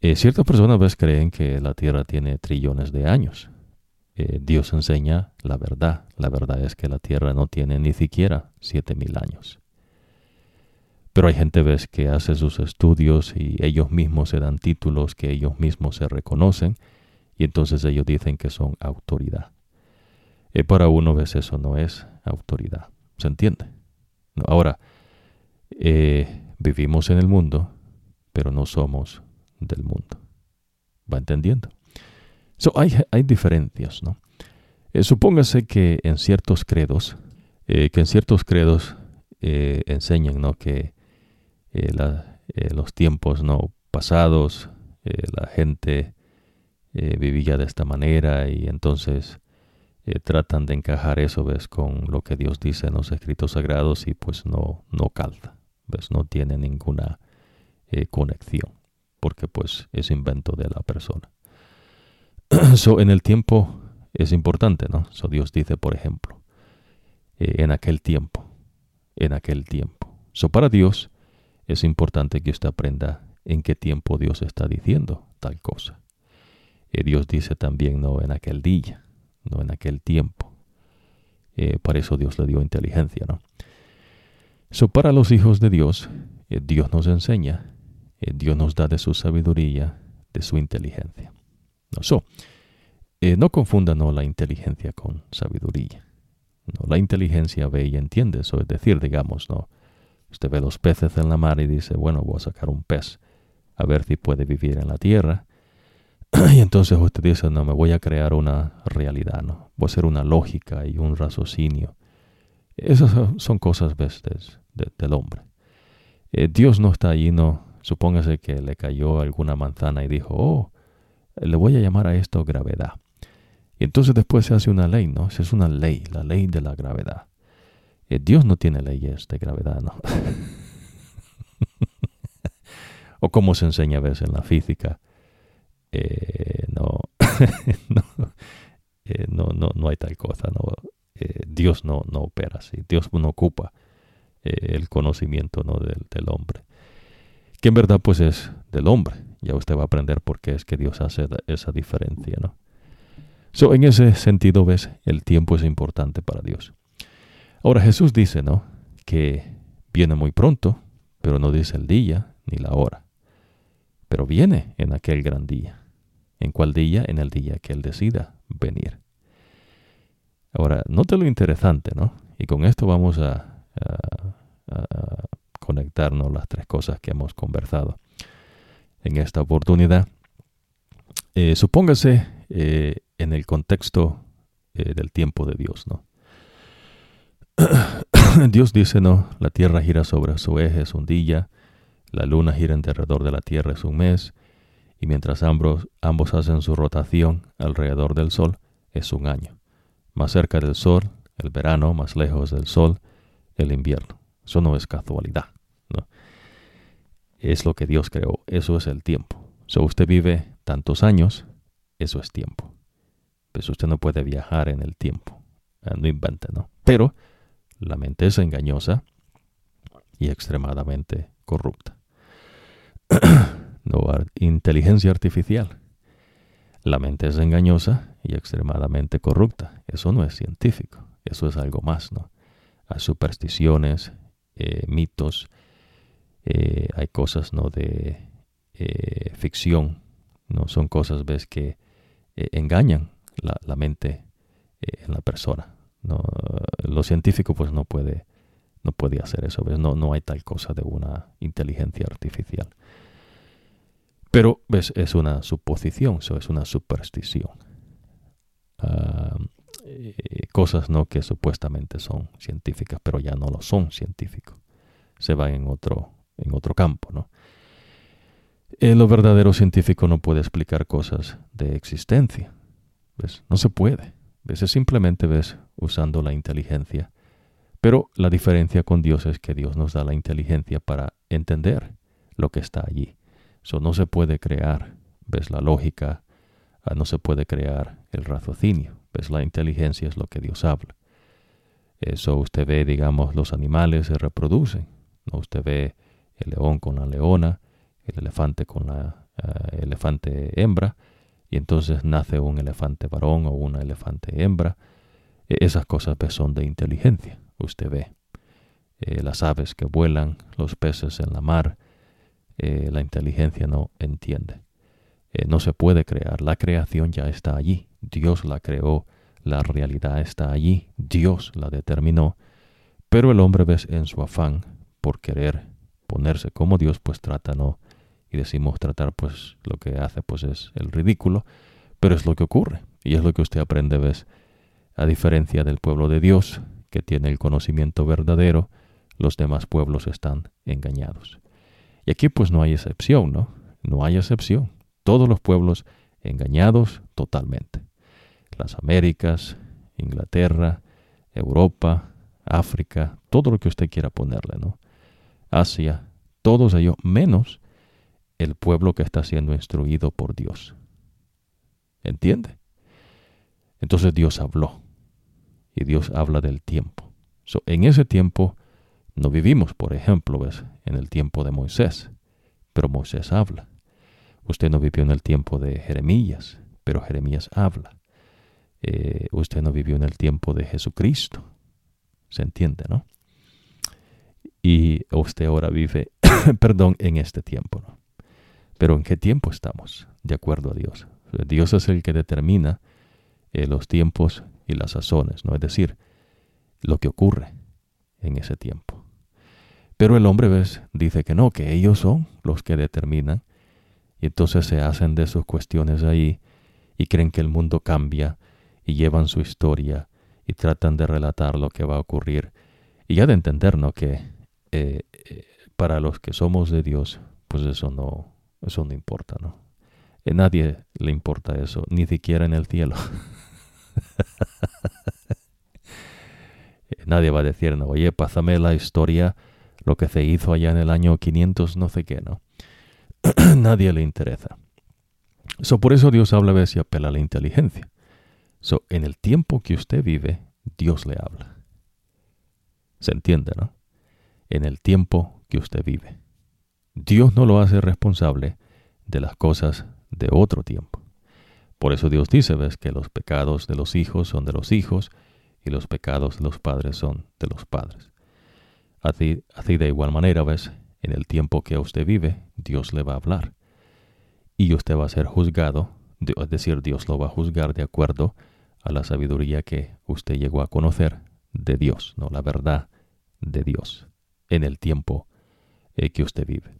Ciertas personas, creen que la Tierra tiene trillones de años. Dios enseña la verdad. La verdad es que la Tierra no tiene ni siquiera 7,000 años. Pero hay gente, que hace sus estudios y ellos mismos se dan títulos que ellos mismos se reconocen, y entonces ellos dicen que son autoridad. Para uno, eso no es autoridad. ¿Se entiende? Ahora, vivimos en el mundo, pero no somos del mundo. ¿Va entendiendo? Hay diferencias, ¿no? Supóngase que en ciertos credos, enseñan, ¿no? Que los tiempos, ¿no? Pasados, la gente vivía de esta manera, y entonces tratan de encajar eso, con lo que Dios dice en los escritos sagrados, y no calza, no tiene ninguna conexión, porque es invento de la persona. En el tiempo es importante, ¿no? Dios dice, por ejemplo, en aquel tiempo. Para Dios es importante que usted aprenda en qué tiempo Dios está diciendo tal cosa. Dios dice también, no en aquel día, no en aquel tiempo. Para eso Dios le dio inteligencia, ¿no? Para los hijos de Dios, Dios nos enseña, Dios nos da de su sabiduría, de su inteligencia. No confunda, ¿no? La inteligencia con sabiduría. No, la inteligencia ve y entiende. Es decir, digamos, ¿no? Usted ve los peces en la mar y dice, bueno, voy a sacar un pez a ver si puede vivir en la tierra. Y entonces usted dice, no, me voy a crear una realidad, ¿no? Voy a hacer una lógica y un raciocinio. Esas son cosas, del hombre. Dios no está allí, ¿no? Supóngase que le cayó alguna manzana y dijo, le voy a llamar a esto gravedad. Y entonces después se hace una ley, ¿no? Es una ley, la ley de la gravedad. Dios no tiene leyes de gravedad, ¿no? O como se enseña, en la física. No hay tal cosa, ¿no? Dios no opera así. Dios no ocupa el conocimiento, ¿no? del hombre, que en verdad es del hombre. Ya usted va a aprender por qué es que Dios hace esa diferencia, ¿no? En ese sentido, el tiempo es importante para Dios. Ahora, Jesús dice, ¿no? Que viene muy pronto, pero no dice el día ni la hora. Pero viene en aquel gran día. ¿En cuál día? En el día que Él decida venir. Ahora, nota lo interesante, ¿no? Y con esto vamos a conectarnos las tres cosas que hemos conversado en esta oportunidad. Supóngase en el contexto del tiempo de Dios, ¿no? Dios dice, ¿no? La tierra gira sobre su eje, es un día. La luna gira en derredor de la tierra, es un mes. Y mientras ambos hacen su rotación alrededor del sol, es un año. Más cerca del sol, el verano, más lejos del sol, el invierno. Eso no es casualidad, ¿no? Es lo que Dios creó, eso es el tiempo. Si usted vive tantos años, eso es tiempo. Pues usted no puede viajar en el tiempo, no invente, ¿no? Pero la mente es engañosa y extremadamente corrupta. No, inteligencia artificial. La mente es engañosa y extremadamente corrupta. Eso no es científico, eso es algo más, ¿no? Hay supersticiones, mitos, hay cosas, ¿no?, de ficción, ¿no? Son cosas, ves, que engañan la mente en la persona, ¿no? Lo científico, pues, no puede hacer eso, ¿ves? No hay tal cosa de una inteligencia artificial. Pero, ¿ves?, es una suposición, eso es una superstición. Cosas, ¿no?, que supuestamente son científicas, pero ya no lo son científicos. Se van en otro campo, ¿no? Lo verdadero científico no puede explicar cosas de existencia, ¿ves? No se puede. ¿Ves? Es simplemente, ¿ves?, usando la inteligencia. Pero la diferencia con Dios es que Dios nos da la inteligencia para entender lo que está allí. Eso no se puede crear, ¿ves?, la lógica, no se puede crear el raciocinio. Pues la inteligencia es lo que Dios habla. Eso usted ve, digamos, los animales se reproducen, ¿no? Usted ve el león con la leona, el elefante con la elefante hembra, y entonces nace un elefante varón o una elefante hembra. Esas cosas, pues, son de inteligencia. Usted ve las aves que vuelan, los peces en la mar. La inteligencia no entiende. No se puede crear. La creación ya está allí. Dios la creó, la realidad está allí, Dios la determinó, pero el hombre, ves, en su afán por querer ponerse como Dios, pues trata, ¿no? Y decimos tratar, pues lo que hace, pues es el ridículo, pero es lo que ocurre y es lo que usted aprende, ves, a diferencia del pueblo de Dios que tiene el conocimiento verdadero, los demás pueblos están engañados. Y aquí, pues, no hay excepción, ¿no? No hay excepción. Todos los pueblos engañados totalmente. Las Américas, Inglaterra, Europa, África, todo lo que usted quiera ponerle, ¿no? Asia, todos ellos, menos el pueblo que está siendo instruido por Dios. ¿Entiende? Entonces Dios habló, y Dios habla del tiempo. En ese tiempo no vivimos, por ejemplo, ¿ves?, en el tiempo de Moisés, pero Moisés habla. Usted no vivió en el tiempo de Jeremías, pero Jeremías habla. Usted no vivió en el tiempo de Jesucristo. ¿Se entiende, no? Y usted ahora vive, en este tiempo, ¿no? Pero ¿en qué tiempo estamos? De acuerdo a Dios. Dios es el que determina los tiempos y las sazones, ¿no? Es decir, lo que ocurre en ese tiempo. Pero el hombre, ¿ves?, dice que no, que ellos son los que determinan. Y entonces se hacen de sus cuestiones ahí y creen que el mundo cambia y llevan su historia y tratan de relatar lo que va a ocurrir. Y ya de entender, ¿no?, que para los que somos de Dios, pues eso no importa, ¿no? A nadie le importa eso, ni siquiera en el cielo. Nadie va a decir, no, oye, pásame la historia, lo que se hizo allá en el año 500, no sé qué, ¿no? Nadie le interesa. Por eso Dios habla a veces y apela a la inteligencia. En el tiempo que usted vive, Dios le habla. ¿Se entiende, no? En el tiempo que usted vive. Dios no lo hace responsable de las cosas de otro tiempo. Por eso Dios dice, ves, que los pecados de los hijos son de los hijos y los pecados de los padres son de los padres. Así de igual manera, ves, en el tiempo que usted vive, Dios le va a hablar. Y usted va a ser juzgado, es decir, Dios lo va a juzgar de acuerdo a la sabiduría que usted llegó a conocer de Dios, ¿no? La verdad de Dios en el tiempo que usted vive.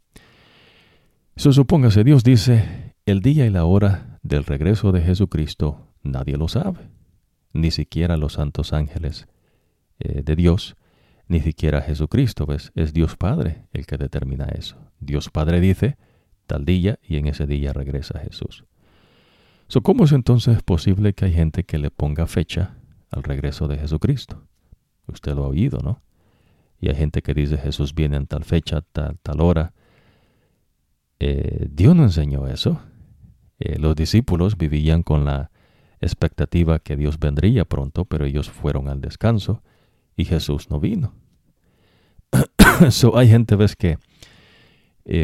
Eso supóngase, Dios dice, el día y la hora del regreso de Jesucristo nadie lo sabe, ni siquiera los santos ángeles de Dios, ni siquiera Jesucristo, ¿ves? Es Dios Padre el que determina eso. Dios Padre dice tal día y en ese día regresa Jesús. So, ¿cómo es entonces posible que hay gente que le ponga fecha al regreso de Jesucristo? Usted lo ha oído, ¿no? Y hay gente que dice Jesús viene en tal fecha, tal hora. Dios no enseñó eso. Los discípulos vivían con la expectativa que Dios vendría pronto, pero ellos fueron al descanso y Jesús no vino. So, hay gente, ves, que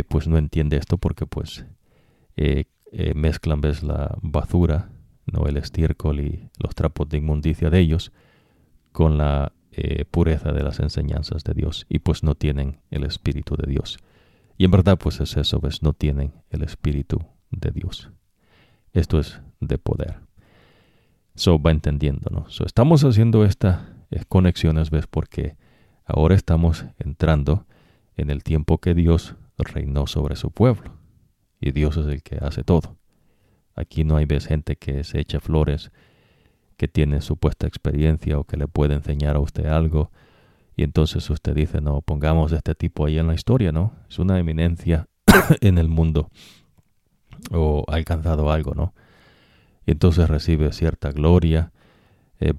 pues no entiende esto porque pues mezclan, ves, la basura, ¿no? El estiércol y los trapos de inmundicia de ellos con la pureza de las enseñanzas de Dios, y pues no tienen el Espíritu de Dios. Y en verdad pues es eso, ¿ves? No tienen el Espíritu de Dios. Esto es de poder. So, va entendiendo, ¿no? So, estamos haciendo estas conexiones, ¿ves? Porque ahora estamos entrando en el tiempo que Dios reinó sobre su pueblo. Y Dios es el que hace todo. Aquí no hay, ¿ves?, gente que se echa flores, que tiene supuesta experiencia o que le puede enseñar a usted algo. Y entonces usted dice, no, pongamos este tipo ahí en la historia, ¿no? Es una eminencia en el mundo o ha alcanzado algo, ¿no? Y entonces recibe cierta gloria.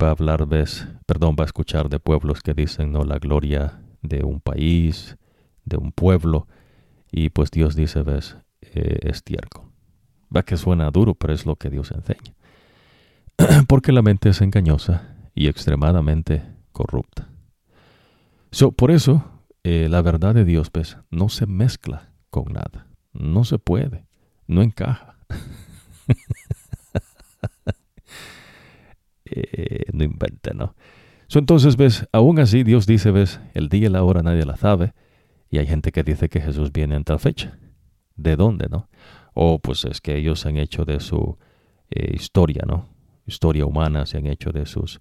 Va a hablar, ¿ves? Perdón, va a escuchar de pueblos que dicen, no, la gloria de un país, de un pueblo. Y pues Dios dice, ¿ves? Estiércol. Va que suena duro, pero es lo que Dios enseña. Porque la mente es engañosa y extremadamente corrupta. So, por eso, la verdad de Dios, ¿ves?, no se mezcla con nada. No se puede. No encaja. No inventa, ¿no? So, entonces, ¿ves? Aún así, Dios dice, ¿ves?, el día y la hora nadie la sabe. Y hay gente que dice que Jesús viene en tal fecha. ¿De dónde, no? O pues es que ellos han hecho de su historia, ¿no? Historia humana, se han hecho de sus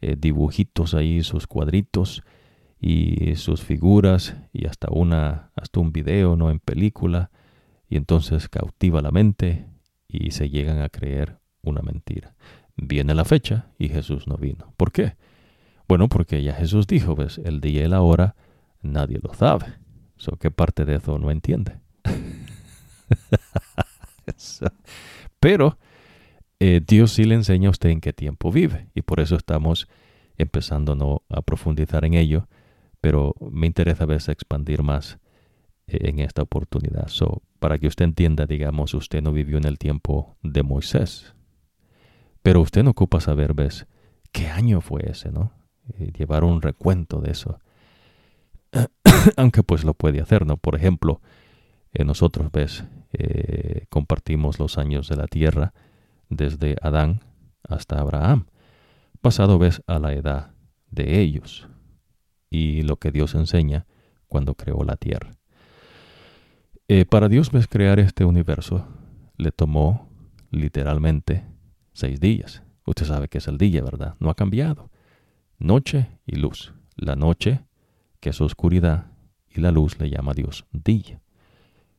dibujitos ahí, sus cuadritos y sus figuras y hasta un video, ¿no? En película. Y entonces cautiva la mente y se llegan a creer una mentira. Viene la fecha y Jesús no vino. ¿Por qué? Bueno, porque ya Jesús dijo, ¿ves?, el día y la hora nadie lo sabe. So, ¿qué parte de eso no entiende? Pero Dios sí le enseña a usted en qué tiempo vive, y por eso estamos empezando, ¿no?, a profundizar en ello, pero me interesa a veces expandir más en esta oportunidad. So, para que usted entienda, digamos, usted no vivió en el tiempo de Moisés, pero usted no ocupa saber, ¿ves?, qué año fue ese, ¿no? Llevar un recuento de eso. Aunque pues lo puede hacer, ¿no? Por ejemplo, nosotros, ¿ves?, compartimos los años de la tierra desde Adán hasta Abraham, pasado, ¿ves?, a la edad de ellos y lo que Dios enseña cuando creó la tierra. Para Dios, ¿ves?, crear este universo le tomó literalmente 6 días. Usted sabe que es el día, ¿verdad? No ha cambiado. Noche y luz. La noche, que es oscuridad, y la luz le llama a Dios día.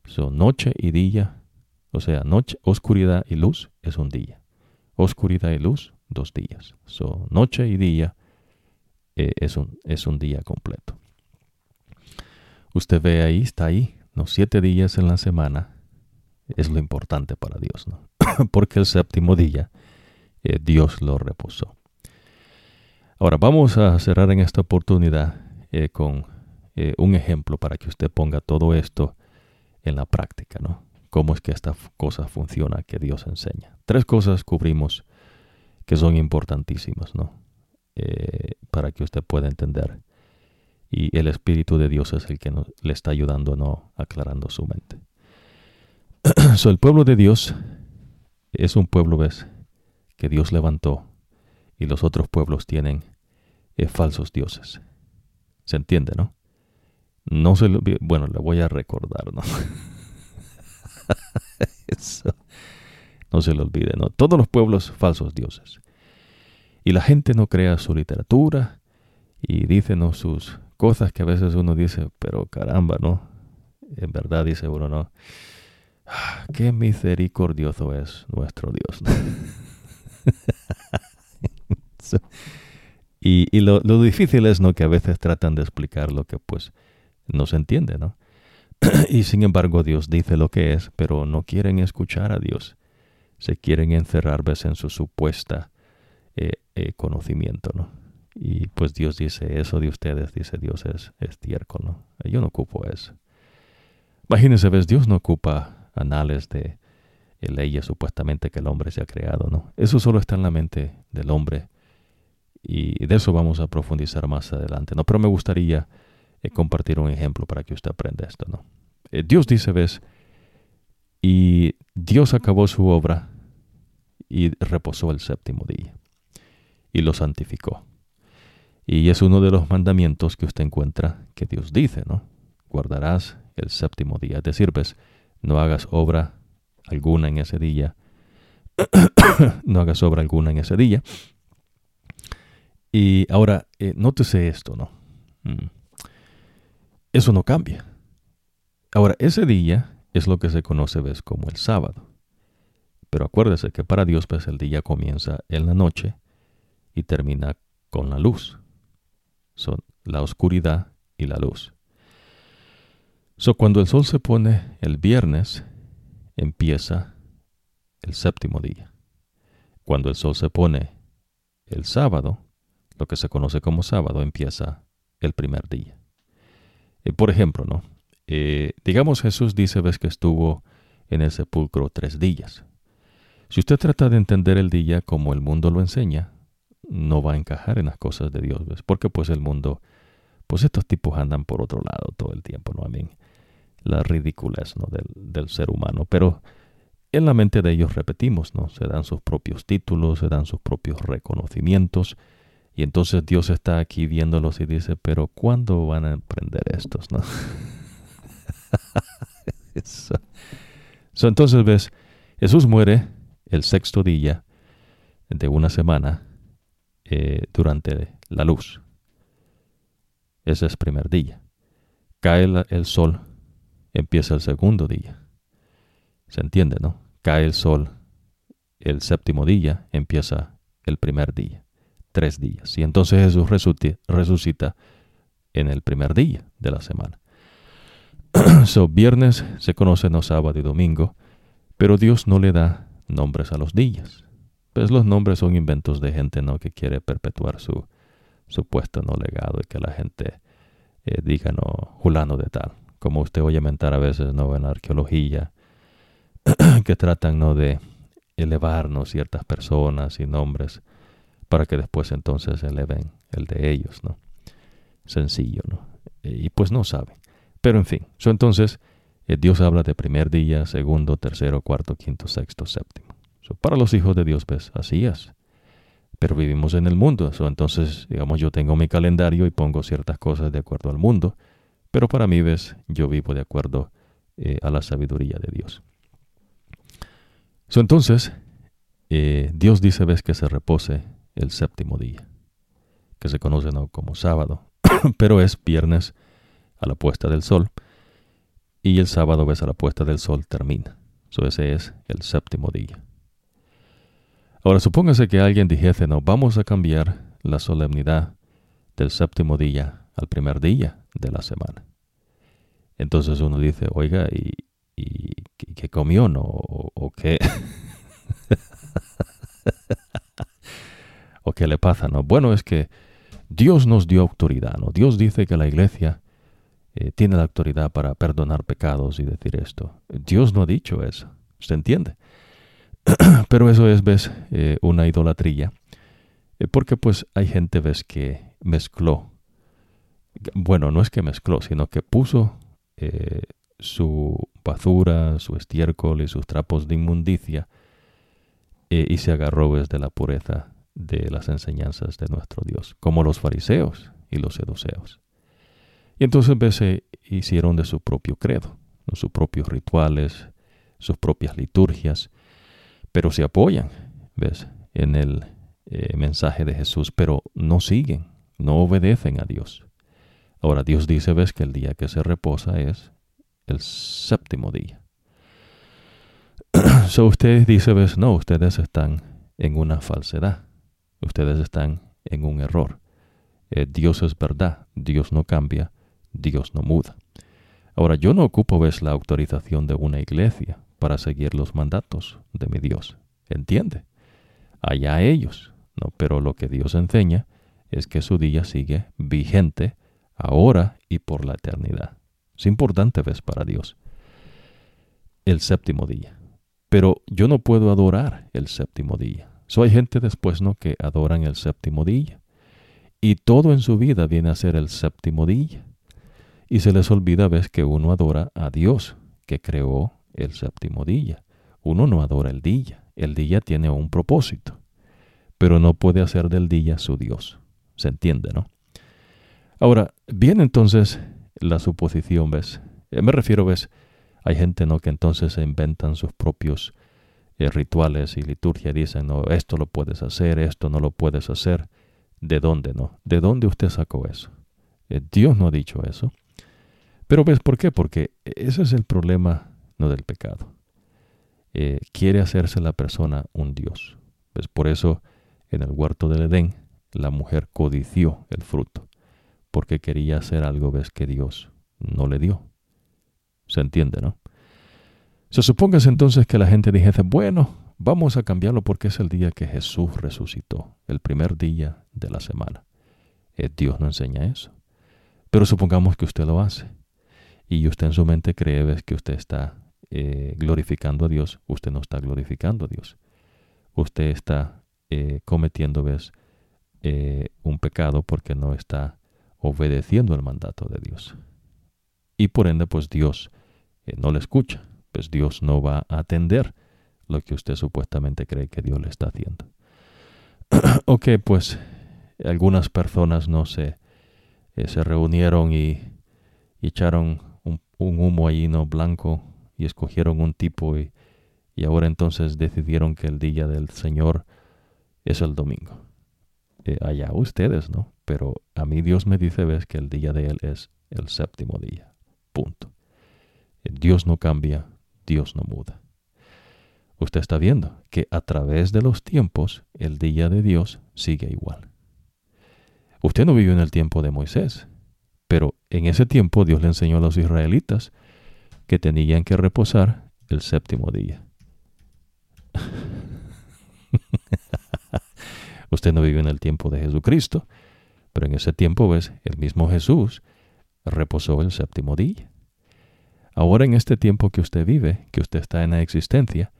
So, noche y día, o sea, noche, oscuridad y luz es un día. Oscuridad y luz, 2 días. So, noche y día es un día completo. Usted ve ahí, está ahí, ¿no? 7 días en la semana es lo importante para Dios, ¿no? Porque el 7º día Dios lo reposó. Ahora vamos a cerrar en esta oportunidad con un ejemplo para que usted ponga todo esto en la práctica, ¿no? ¿Cómo es que esta cosa funciona que Dios enseña? 3 cosas cubrimos que son importantísimas, ¿no? Para que usted pueda entender. Y el Espíritu de Dios es el que le está ayudando, ¿no?, aclarando su mente. So, el pueblo de Dios es un pueblo, ¿ves?, que Dios levantó, y los otros pueblos tienen falsos dioses. ¿Se entiende, no? No se lo... Bueno, le voy a recordar, ¿no? Eso. No se lo olvide, ¿no? Todos los pueblos, falsos dioses. Y la gente no crea su literatura y dícenos sus cosas que a veces uno dice, pero caramba, ¿no? En verdad dice uno, no. Qué misericordioso es nuestro Dios. Y lo difícil es, ¿no?, que a veces tratan de explicar lo que pues no se entiende, ¿no? Y sin embargo Dios dice lo que es, pero no quieren escuchar a Dios. Se quieren encerrar ves, en su supuesta conocimiento, ¿no? Y pues Dios dice, eso de ustedes, dice Dios, es estiércol, ¿no? Yo no ocupo eso. Imagínense, ves, Dios no ocupa anales de leyes supuestamente que el hombre se ha creado, ¿no? Eso solo está en la mente del hombre. Y de eso vamos a profundizar más adelante, ¿no? Pero me gustaría compartir un ejemplo para que usted aprenda esto, ¿no? Dios dice, ves, y Dios acabó su obra y reposó el séptimo día y lo santificó. Y es uno de los mandamientos que usted encuentra que Dios dice, ¿no? Guardarás el séptimo día. Es decir, ves, no hagas obra alguna en ese día. No hagas obra alguna en ese día. Y ahora, nótese esto, ¿no? Eso no cambia. Ahora, ese día es lo que se conoce, ves, como el sábado. Pero acuérdese que para Dios, pues, el día comienza en la noche y termina con la luz. Son la oscuridad y la luz. So, cuando el sol se pone el viernes, empieza el séptimo día. Cuando el sol se pone el sábado, lo que se conoce como sábado, empieza el primer día. Por ejemplo, ¿no? Digamos Jesús dice, ves, que estuvo en el sepulcro 3 días. Si usted trata de entender el día como el mundo lo enseña, no va a encajar en las cosas de Dios, ¿ves? Porque pues el mundo, pues estos tipos andan por otro lado todo el tiempo, ¿no? A mí, la ridiculez, ¿no?, del ser humano. Pero en la mente de ellos, repetimos, ¿no?, se dan sus propios títulos, se dan sus propios reconocimientos. Y entonces Dios está aquí viéndolos y dice, pero ¿cuándo van a aprender estos, no? So, entonces, ves, Jesús muere el 6º día de una semana durante la luz. Ese es primer día. Cae el sol, empieza el 2º día. ¿Se entiende, no? Cae el sol, el 7º día, empieza el primer día. 3 días. Y entonces Jesús resucita en el primer día de la semana. So, viernes se conocen los sábado y domingo, pero Dios no le da nombres a los días. Pues los nombres son inventos de gente, ¿no?, que quiere perpetuar su supuesto no legado y que la gente diga, no, fulano de tal. Como usted oye mentar a veces, ¿no?, en la arqueología, que tratan, ¿no?, de elevar, ¿no?, ciertas personas y nombres para que después entonces eleven el de ellos, ¿no? Sencillo, ¿no? Y pues no saben. Pero en fin, so, entonces Dios habla de primer día, segundo, tercero, cuarto, quinto, sexto, séptimo. So, para los hijos de Dios, pues, así es. Pero vivimos en el mundo, so, entonces, digamos, yo tengo mi calendario y pongo ciertas cosas de acuerdo al mundo, pero para mí, ves, yo vivo de acuerdo a la sabiduría de Dios. So, entonces, Dios dice, ves, que se repose el 7º día, que se conoce, ¿no?, como sábado, pero es viernes a la puesta del sol, y el sábado, ves, a la puesta del sol termina. So, ese es el 7º día. Ahora, supóngase que alguien dijese, no, vamos a cambiar la solemnidad del 7º día al primer día de la semana. Entonces uno dice, oiga, ¿y qué comió, no? ¿O qué? ¿O qué le pasa, no? Bueno, es que Dios nos dio autoridad, ¿no? Dios dice que la iglesia tiene la autoridad para perdonar pecados y decir esto. Dios no ha dicho eso, ¿usted entiende? Pero eso es, ves, una idolatría, porque pues hay gente, ves, que mezcló. Bueno, no es que mezcló, sino que puso su basura, su estiércol y sus trapos de inmundicia y se agarró, ves, de la pureza de las enseñanzas de nuestro Dios, como los fariseos y los saduceos. Y entonces, ves, se hicieron de su propio credo, ¿no?, sus propios rituales, sus propias liturgias, pero se apoyan, ves, en el mensaje de Jesús, pero no siguen, no obedecen a Dios. Ahora, Dios dice, ves, que el día que se reposa es el séptimo día. So, ustedes dicen, ves, no, ustedes están en una falsedad. Ustedes están en un error. Dios es verdad. Dios no cambia. Dios no muda. Ahora, yo no ocupo, ves, la autorización de una iglesia para seguir los mandatos de mi Dios. ¿Entiende? Allá ellos, ¿no? Pero lo que Dios enseña es que su día sigue vigente ahora y por la eternidad. Es importante, ves, para Dios el séptimo día. Pero yo no puedo adorar el séptimo día. So, hay gente después, ¿no?, que adoran el séptimo día. Y todo en su vida viene a ser el séptimo día. Y se les olvida, ves, que uno adora a Dios, que creó el séptimo día. Uno no adora el día. El día tiene un propósito, pero no puede hacer del día su Dios. ¿Se entiende, no? Ahora, viene entonces la suposición, ¿ves? Me refiero, ¿ves? Hay gente, ¿no?, que entonces se inventan sus propios rituales y liturgia. Dicen, no, esto lo puedes hacer, esto no lo puedes hacer. ¿De dónde, no? ¿De dónde usted sacó eso? Dios no ha dicho eso. Pero, ¿ves por qué? Porque ese es el problema, no, del pecado. Quiere hacerse la persona un Dios. ¿Ves? Por eso, en el huerto del Edén, la mujer codició el fruto, porque quería hacer algo, ¿ves?, que Dios no le dio. ¿Se entiende, no? Se suponga entonces que la gente dijese, bueno, vamos a cambiarlo porque es el día que Jesús resucitó, el primer día de la semana. Dios no enseña eso. Pero supongamos que usted lo hace, y usted en su mente cree, ¿ves?, que usted está glorificando a Dios. Usted no está glorificando a Dios. Usted está cometiendo, ¿ves?, un pecado, porque no está obedeciendo el mandato de Dios. Y por ende, pues Dios no le escucha. Pues Dios no va a atender lo que usted supuestamente cree que Dios le está haciendo. Ok, pues algunas personas no sé, se reunieron y echaron un humo allí, no, blanco, y escogieron un tipo y ahora entonces decidieron que el día del Señor es el domingo. Allá ustedes, ¿no? Pero a mí Dios me dice, ves, que el día de Él es el séptimo día. Punto. Dios no cambia, Dios no muda. Usted está viendo que a través de los tiempos el día de Dios sigue igual. Usted no vivió en el tiempo de Moisés, pero en ese tiempo Dios le enseñó a los israelitas que tenían que reposar el séptimo día. Usted no vivió en el tiempo de Jesucristo, pero en ese tiempo, ves, el mismo Jesús reposó el séptimo día. Ahora, en este tiempo que usted vive, que usted está en la existencia,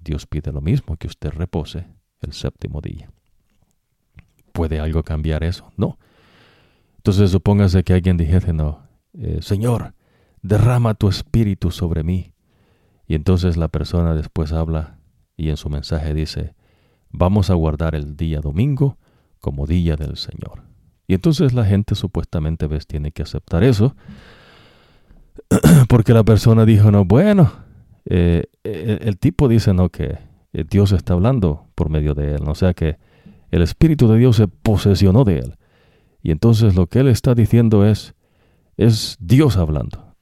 Dios pide lo mismo, que usted repose el séptimo día. ¿Puede algo cambiar eso? No. Entonces, supóngase que alguien dijese, no, Señor, derrama tu espíritu sobre mí. Y entonces la persona después habla y en su mensaje dice, vamos a guardar el día domingo como día del Señor. Y entonces la gente supuestamente, ves, tiene que aceptar eso, porque la persona dijo, no, bueno, el tipo dice, no, que Dios está hablando por medio de él, ¿no? O sea, que el Espíritu de Dios se posesionó de él. Y entonces lo que él está diciendo es Dios hablando.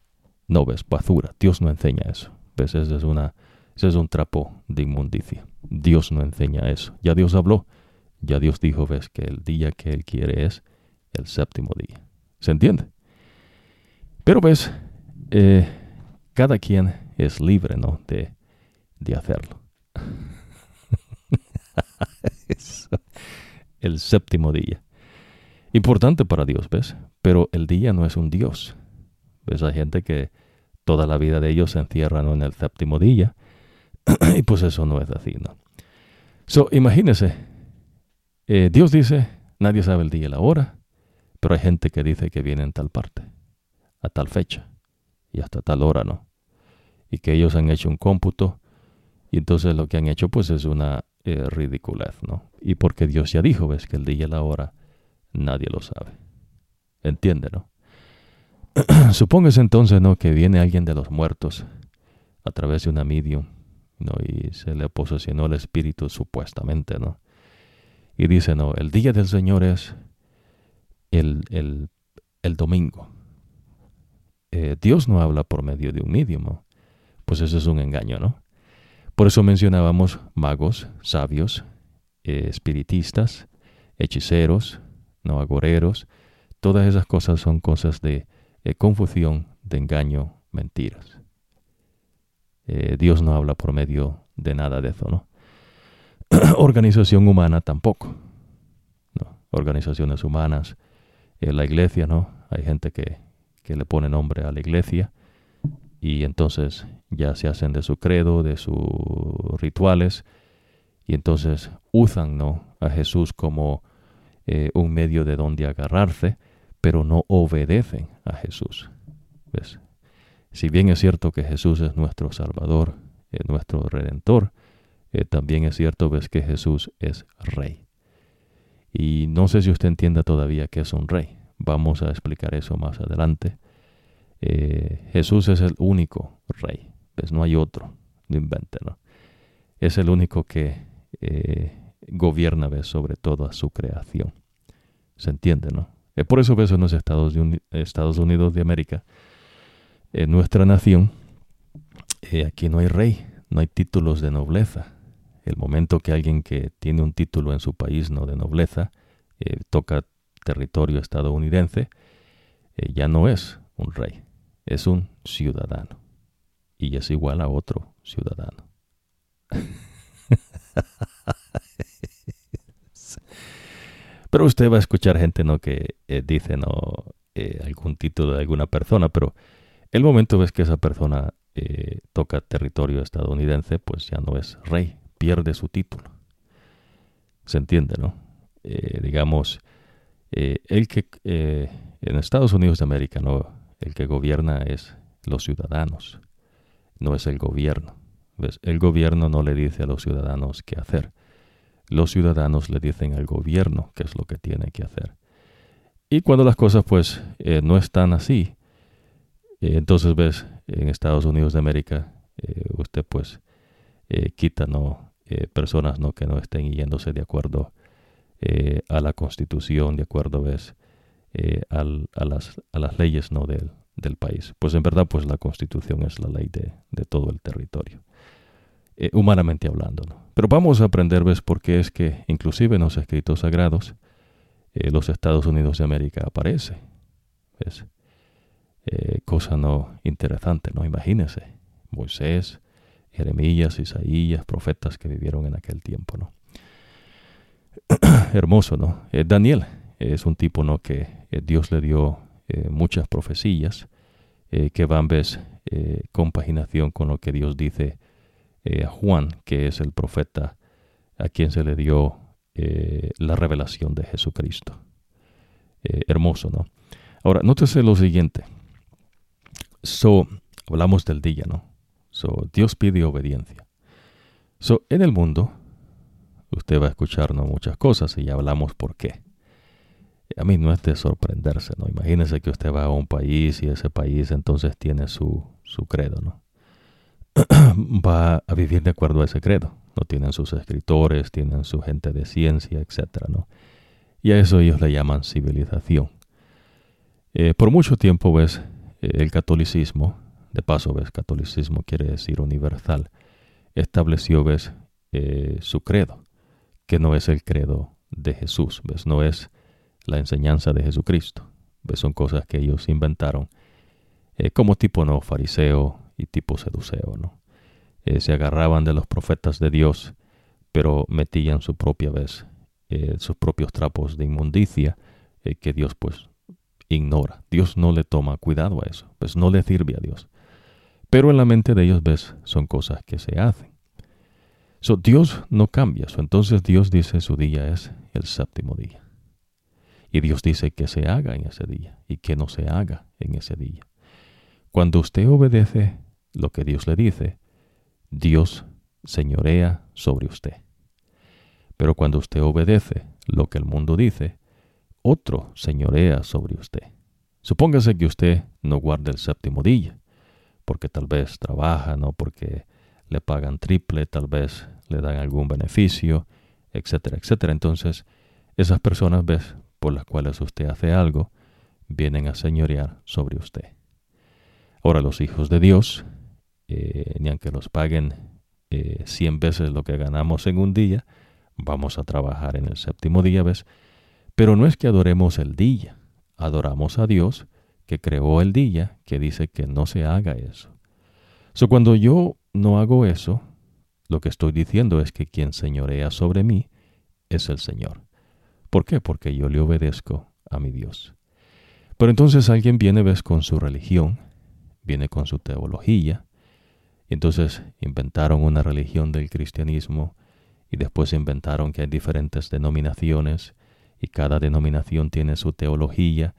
No, ves, basura. Dios no enseña eso. ¿Ves? Ese es un trapo de inmundicia. Dios no enseña eso. Ya Dios habló. Ya Dios dijo, ves, que el día que Él quiere es el séptimo día. ¿Se entiende? Pero, ves, cada quien es libre, ¿no?, de hacerlo. El séptimo día. Importante para Dios, ¿ves? Pero el día no es un Dios. ¿Ves? Hay gente que toda la vida de ellos se encierran, ¿no?, en el séptimo día. Y pues eso no es así, ¿no? So, imagínense. Dios dice, nadie sabe el día y la hora. Pero hay gente que dice que viene en tal parte, a tal fecha y hasta tal hora, ¿no? Y que ellos han hecho un cómputo. Y entonces lo que han hecho, pues, es una ridiculez, ¿no? Y porque Dios ya dijo, ¿ves?, que el día y la hora nadie lo sabe. ¿Entiende, no? Supóngase entonces, ¿no?, que viene alguien de los muertos a través de una medium, ¿no?, y se le posesionó el espíritu, supuestamente, ¿no?, Y dice, no, el día del Señor es el domingo. Dios no habla por medio de un idioma. Pues eso es un engaño, ¿no? Por eso mencionábamos magos, sabios, espiritistas, hechiceros, no agoreros. Todas esas cosas son cosas de confusión, de engaño, mentiras. Dios no habla por medio de nada de eso, ¿no? Organización humana tampoco, ¿no? Organizaciones humanas, la iglesia, ¿no? Hay gente que le pone nombre a la iglesia y entonces ya se hacen de su credo, de sus rituales, y entonces usan, ¿no?, a Jesús como un medio de donde agarrarse, pero no obedecen a Jesús. ¿Ves? Si bien es cierto que Jesús es nuestro Salvador, nuestro Redentor, también es cierto, ¿ves?, que Jesús es Rey. Y no sé si usted entienda todavía qué es un Rey. Vamos a explicar eso más adelante. Jesús es el único Rey. ¿Ves? No hay otro. No invéntelo. Es el único que gobierna, ¿ves?, sobre toda su creación. ¿Se entiende, no? Por eso, ¿ves?, en los Estados Unidos de América, en nuestra nación, aquí no hay rey, no hay títulos de nobleza. El momento que alguien que tiene un título en su país, no de nobleza, toca territorio estadounidense, ya no es un rey, es un ciudadano. Y es igual a otro ciudadano. Pero usted va a escuchar gente, ¿no?, que dice, ¿no?, algún título de alguna persona, pero el momento, ¿ves?, que esa persona toca territorio estadounidense, pues ya no es rey, pierde su título. ¿Se entiende, no? Digamos, el que en Estados Unidos de América, ¿no?, el que gobierna es los ciudadanos, no es el gobierno. ¿Ves? El gobierno no le dice a los ciudadanos qué hacer. Los ciudadanos le dicen al gobierno qué es lo que tiene que hacer. Y cuando las cosas, pues, no están así, entonces, ¿ves?, en Estados Unidos de América, usted, pues, quita, ¿no?, personas, ¿no?, que no estén yéndose de acuerdo a la Constitución, de acuerdo, ¿ves?, a las leyes, ¿no?, del país. Pues en verdad, pues, la Constitución es la ley de todo el territorio, humanamente hablando, ¿no? Pero vamos a aprender, ¿ves?, por qué es que inclusive en los escritos sagrados los Estados Unidos de América aparece. ¿Ves? Cosa, ¿no?, interesante, ¿no? Imagínese, Moisés, Jeremías, Isaías, profetas que vivieron en aquel tiempo, ¿no? Hermoso, ¿no? Daniel es un tipo, ¿no?, que Dios le dio muchas profecías que van, ¿ves?, compaginación con lo que Dios dice a Juan, que es el profeta a quien se le dio la revelación de Jesucristo. Hermoso, ¿no? Ahora, nótese lo siguiente. Hablamos del día, ¿no? Dios pide obediencia. En el mundo, usted va a escucharnos muchas cosas y ya hablamos por qué. A mí no es de sorprenderse, ¿no? Imagínese que usted va a un país y ese país entonces tiene su credo, ¿no? Va a vivir de acuerdo a ese credo. No tienen sus escritores, tienen su gente de ciencia, etcétera, ¿no? Y a eso ellos le llaman civilización. Por mucho tiempo, ¿ves?, el catolicismo, de paso, ¿ves?, catolicismo quiere decir universal, estableció, ¿ves?, su credo, que no es el credo de Jesús, ¿ves?, no es la enseñanza de Jesucristo, ¿ves?, son cosas que ellos inventaron, como tipo, ¿no?, fariseo y tipo seduceo, ¿no? Se agarraban de los profetas de Dios, pero metían su propia, ¿ves?, sus propios trapos de inmundicia que Dios, pues, ignora. Dios no le toma cuidado a eso, pues no le sirve a Dios. Pero en la mente de ellos, ¿ves?, son cosas que se hacen. Dios no cambia. Entonces Dios dice su día es el séptimo día. Y Dios dice que se haga en ese día y que no se haga en ese día. Cuando usted obedece lo que Dios le dice, Dios señorea sobre usted. Pero cuando usted obedece lo que el mundo dice, otro señorea sobre usted. Supóngase que usted no guarda el séptimo día, porque tal vez trabaja, ¿no?, porque le pagan triple, tal vez le dan algún beneficio, etcétera, etcétera. Entonces, esas personas, ves, por las cuales usted hace algo, vienen a señorear sobre usted. Ahora, los hijos de Dios, ni aunque los paguen 100 veces lo que ganamos en un día, vamos a trabajar en el séptimo día, ¿ves? Pero no es que adoremos el día, adoramos a Dios que creó el día, que dice que no se haga eso. So, cuando yo no hago eso, lo que estoy diciendo es que quien señorea sobre mí es el Señor. ¿Por qué? Porque yo le obedezco a mi Dios. Pero entonces alguien viene, ves, con su religión, viene con su teología, y entonces inventaron una religión del cristianismo, y después inventaron que hay diferentes denominaciones, y cada denominación tiene su teología,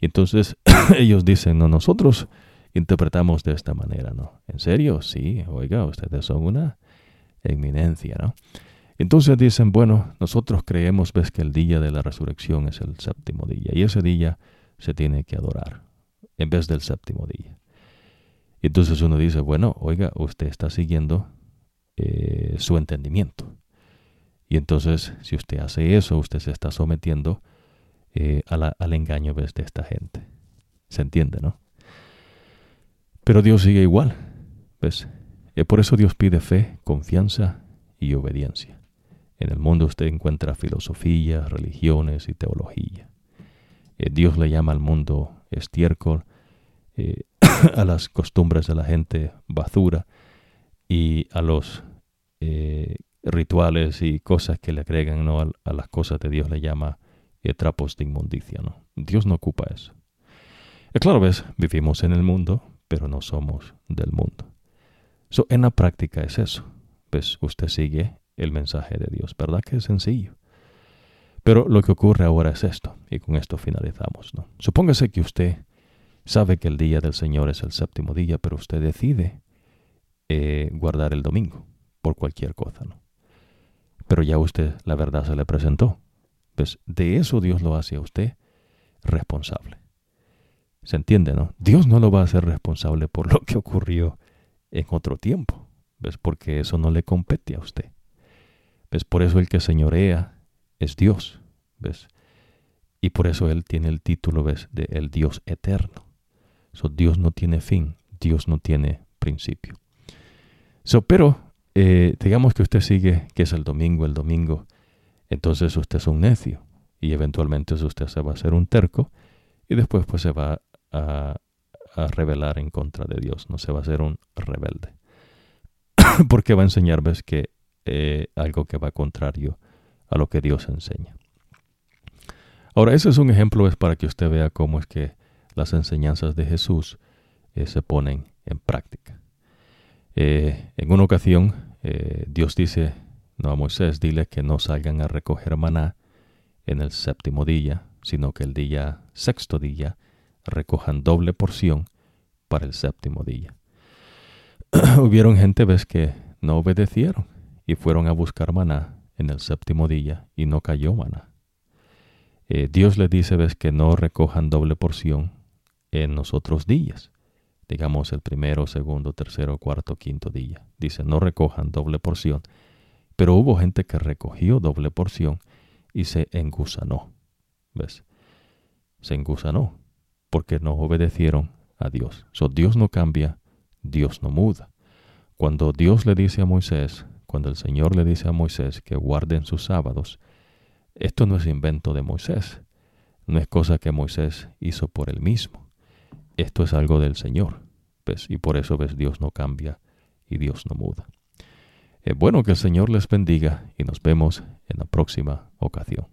y entonces ellos dicen, no, nosotros interpretamos de esta manera, ¿no? ¿En serio? Sí, oiga, ustedes son una eminencia, ¿no? Entonces dicen, bueno, nosotros creemos, ves, que el día de la resurrección es el séptimo día, y ese día se tiene que adorar, en vez del séptimo día. Y entonces uno dice, bueno, oiga, usted está siguiendo su entendimiento. Y entonces, si usted hace eso, usted se está sometiendo al engaño, ves, de esta gente. ¿Se entiende, no? Pero Dios sigue igual, ¿ves? Por eso Dios pide fe, confianza y obediencia. En el mundo usted encuentra filosofías, religiones y teología. Dios le llama al mundo estiércol, a las costumbres de la gente basura y a los rituales y cosas que le agregan, ¿no? A las cosas de Dios le llama trapos de inmundicia, ¿no? Dios no ocupa eso. Claro, ves, vivimos en el mundo, pero no somos del mundo. So, en la práctica es eso. Pues usted sigue el mensaje de Dios, ¿verdad? Que es sencillo. Pero lo que ocurre ahora es esto, y con esto finalizamos, ¿no? Supóngase que usted sabe que el día del Señor es el séptimo día, pero usted decide guardar el domingo por cualquier cosa, ¿no? Pero ya usted, la verdad se le presentó. Pues de eso Dios lo hace a usted responsable. ¿Se entiende, no? Dios no lo va a hacer responsable por lo que ocurrió en otro tiempo, ¿ves? Porque eso no le compete a usted. ¿Ves? Por eso el que señorea es Dios, ¿ves? Y por eso Él tiene el título, ¿ves?, de el Dios eterno. So, Dios no tiene fin, Dios no tiene principio. So, pero digamos que usted sigue, que es el domingo, entonces usted es un necio y eventualmente usted se va a hacer un terco. Y después pues se va a rebelar en contra de Dios, no se va a hacer un rebelde. Porque va a enseñar, ves, que algo que va contrario a lo que Dios enseña. Ahora, ese es un ejemplo, es para que usted vea cómo es que las enseñanzas de Jesús se ponen en práctica. En una ocasión, Dios dice, no, a Moisés, dile que no salgan a recoger maná en el séptimo día, sino que el día sexto día recojan doble porción para el séptimo día. Hubieron gente, ves, que no obedecieron y fueron a buscar maná en el séptimo día y no cayó maná. Dios les dice, ves, que no recojan doble porción en los otros días. Digamos el primero, segundo, tercero, cuarto, quinto día. Dice, no recojan doble porción. Pero hubo gente que recogió doble porción y se engusanó. ¿Ves? Se engusanó porque no obedecieron a Dios. So, Dios no cambia, Dios no muda. Cuando Dios le dice a Moisés, cuando el Señor le dice a Moisés que guarden sus sábados, esto no es invento de Moisés, no es cosa que Moisés hizo por él mismo. Esto es algo del Señor, ¿ves? Y por eso, ves, Dios no cambia y Dios no muda. Bueno, que el Señor les bendiga y nos vemos en la próxima ocasión.